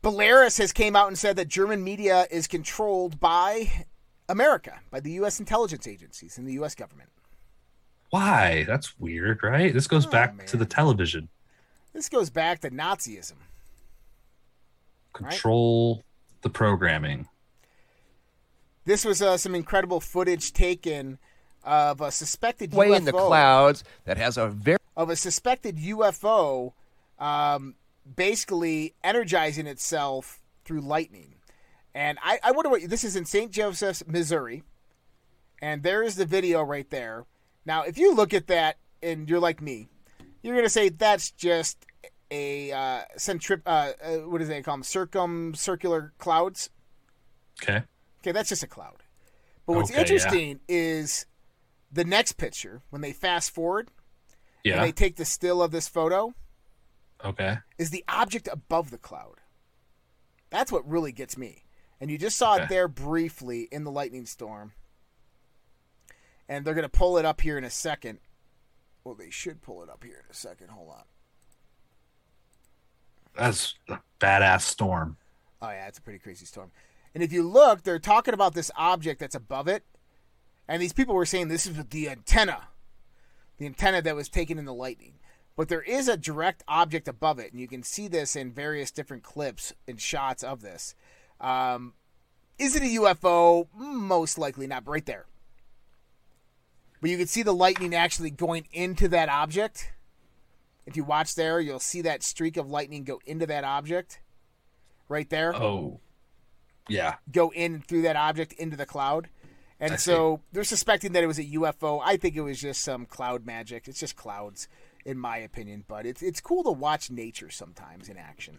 Belarus has came out and said that German media is controlled by America, by the U S intelligence agencies and the U S government. Why? That's weird, right? This goes oh, back man. to the television. This goes back to Nazism. Control right? the programming. This was uh, some incredible footage taken of a suspected way U F O. Way in the clouds that has a very... Of a suspected U F O... Um, basically energizing itself through lightning. And I, I wonder what... This is in Saint Joseph's, Missouri. And there is the video right there. Now, if you look at that and you're like me, you're going to say that's just a... Uh, centri- uh, uh, what do they call them? Circum... Circular clouds? Okay. Okay, that's just a cloud. But what's okay, interesting yeah. is the next picture, when they fast forward, yeah. and they take the still of this photo... Okay. Is the object above the cloud. That's what really gets me. And you just saw okay. it there briefly in the lightning storm. And they're going to pull it up here in a second. Well, they should pull it up here in a second. Hold on. That's a badass storm. Oh, yeah. It's a pretty crazy storm. And if you look, they're talking about this object that's above it. And these people were saying this is with the antenna. The antenna that was taken in the lightning. But there is a direct object above it, and you can see this in various different clips and shots of this. Um, is it a U F O? Most likely not, but right there. But you can see the lightning actually going into that object. If you watch there, you'll see that streak of lightning go into that object right there. Oh, yeah. Go in through that object into the cloud. And I so see. They're suspecting that it was a U F O. I think it was just some cloud magic. It's just clouds. In my opinion, but it's it's cool to watch nature sometimes in action.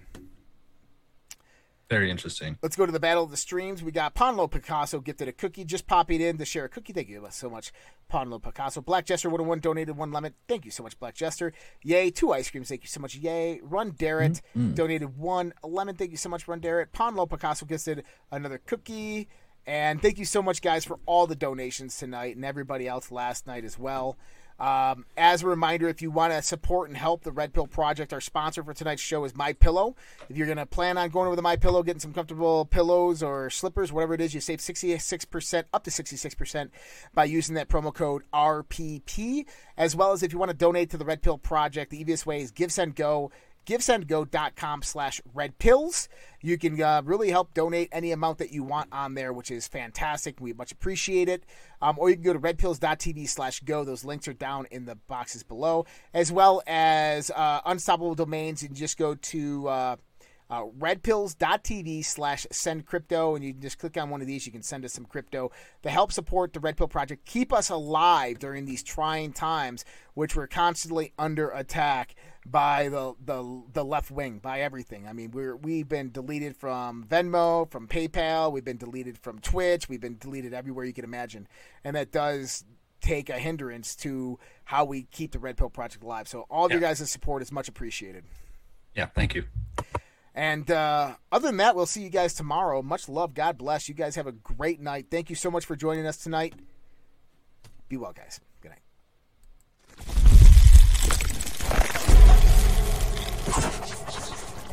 Very interesting. Let's go to the Battle of the Streams. We got Ponlo Picasso gifted a cookie. Just popping in to share a cookie. Thank you so much, Ponlo Picasso. Black Jester one oh one donated one lemon. Thank you so much, Black Jester. Yay, two ice creams. Thank you so much. Yay. Run Darrett mm-hmm. donated one lemon. Thank you so much, Run Darrett. Ponlo Picasso gifted another cookie. And thank you so much, guys, for all the donations tonight and everybody else last night as well. Um, as a reminder, if you want to support and help the Red Pill Project, our sponsor for tonight's show is MyPillow. If you're going to plan on going over to MyPillow, getting some comfortable pillows or slippers, whatever it is, you save sixty-six percent, up to sixty-six percent, by using that promo code R P P. As well as if you want to donate to the Red Pill Project, the easiest way is GiveSendGo. GiveSendGo.com slash Red Pills. You can uh, really help donate any amount that you want on there, which is fantastic. We much appreciate it. Um, or you can go to RedPills.tv slash go. Those links are down in the boxes below. As well as uh, Unstoppable Domains. You can just go to uh, uh, RedPills.tv slash send crypto. And you can just click on one of these. You can send us some crypto to help support the Red Pill Project. Keep us alive during these trying times, which we're constantly under attack by the, the the left wing, by everything. I mean, we're, we've been deleted from Venmo, from PayPal. We've been deleted from Twitch. We've been deleted everywhere you can imagine. And that does take a hindrance to how we keep the Red Pill Project alive. So all of yeah. you guys' support is much appreciated. Yeah, thank you. And uh, other than that, we'll see you guys tomorrow. Much love. God bless. You guys have a great night. Thank you so much for joining us tonight. Be well, guys.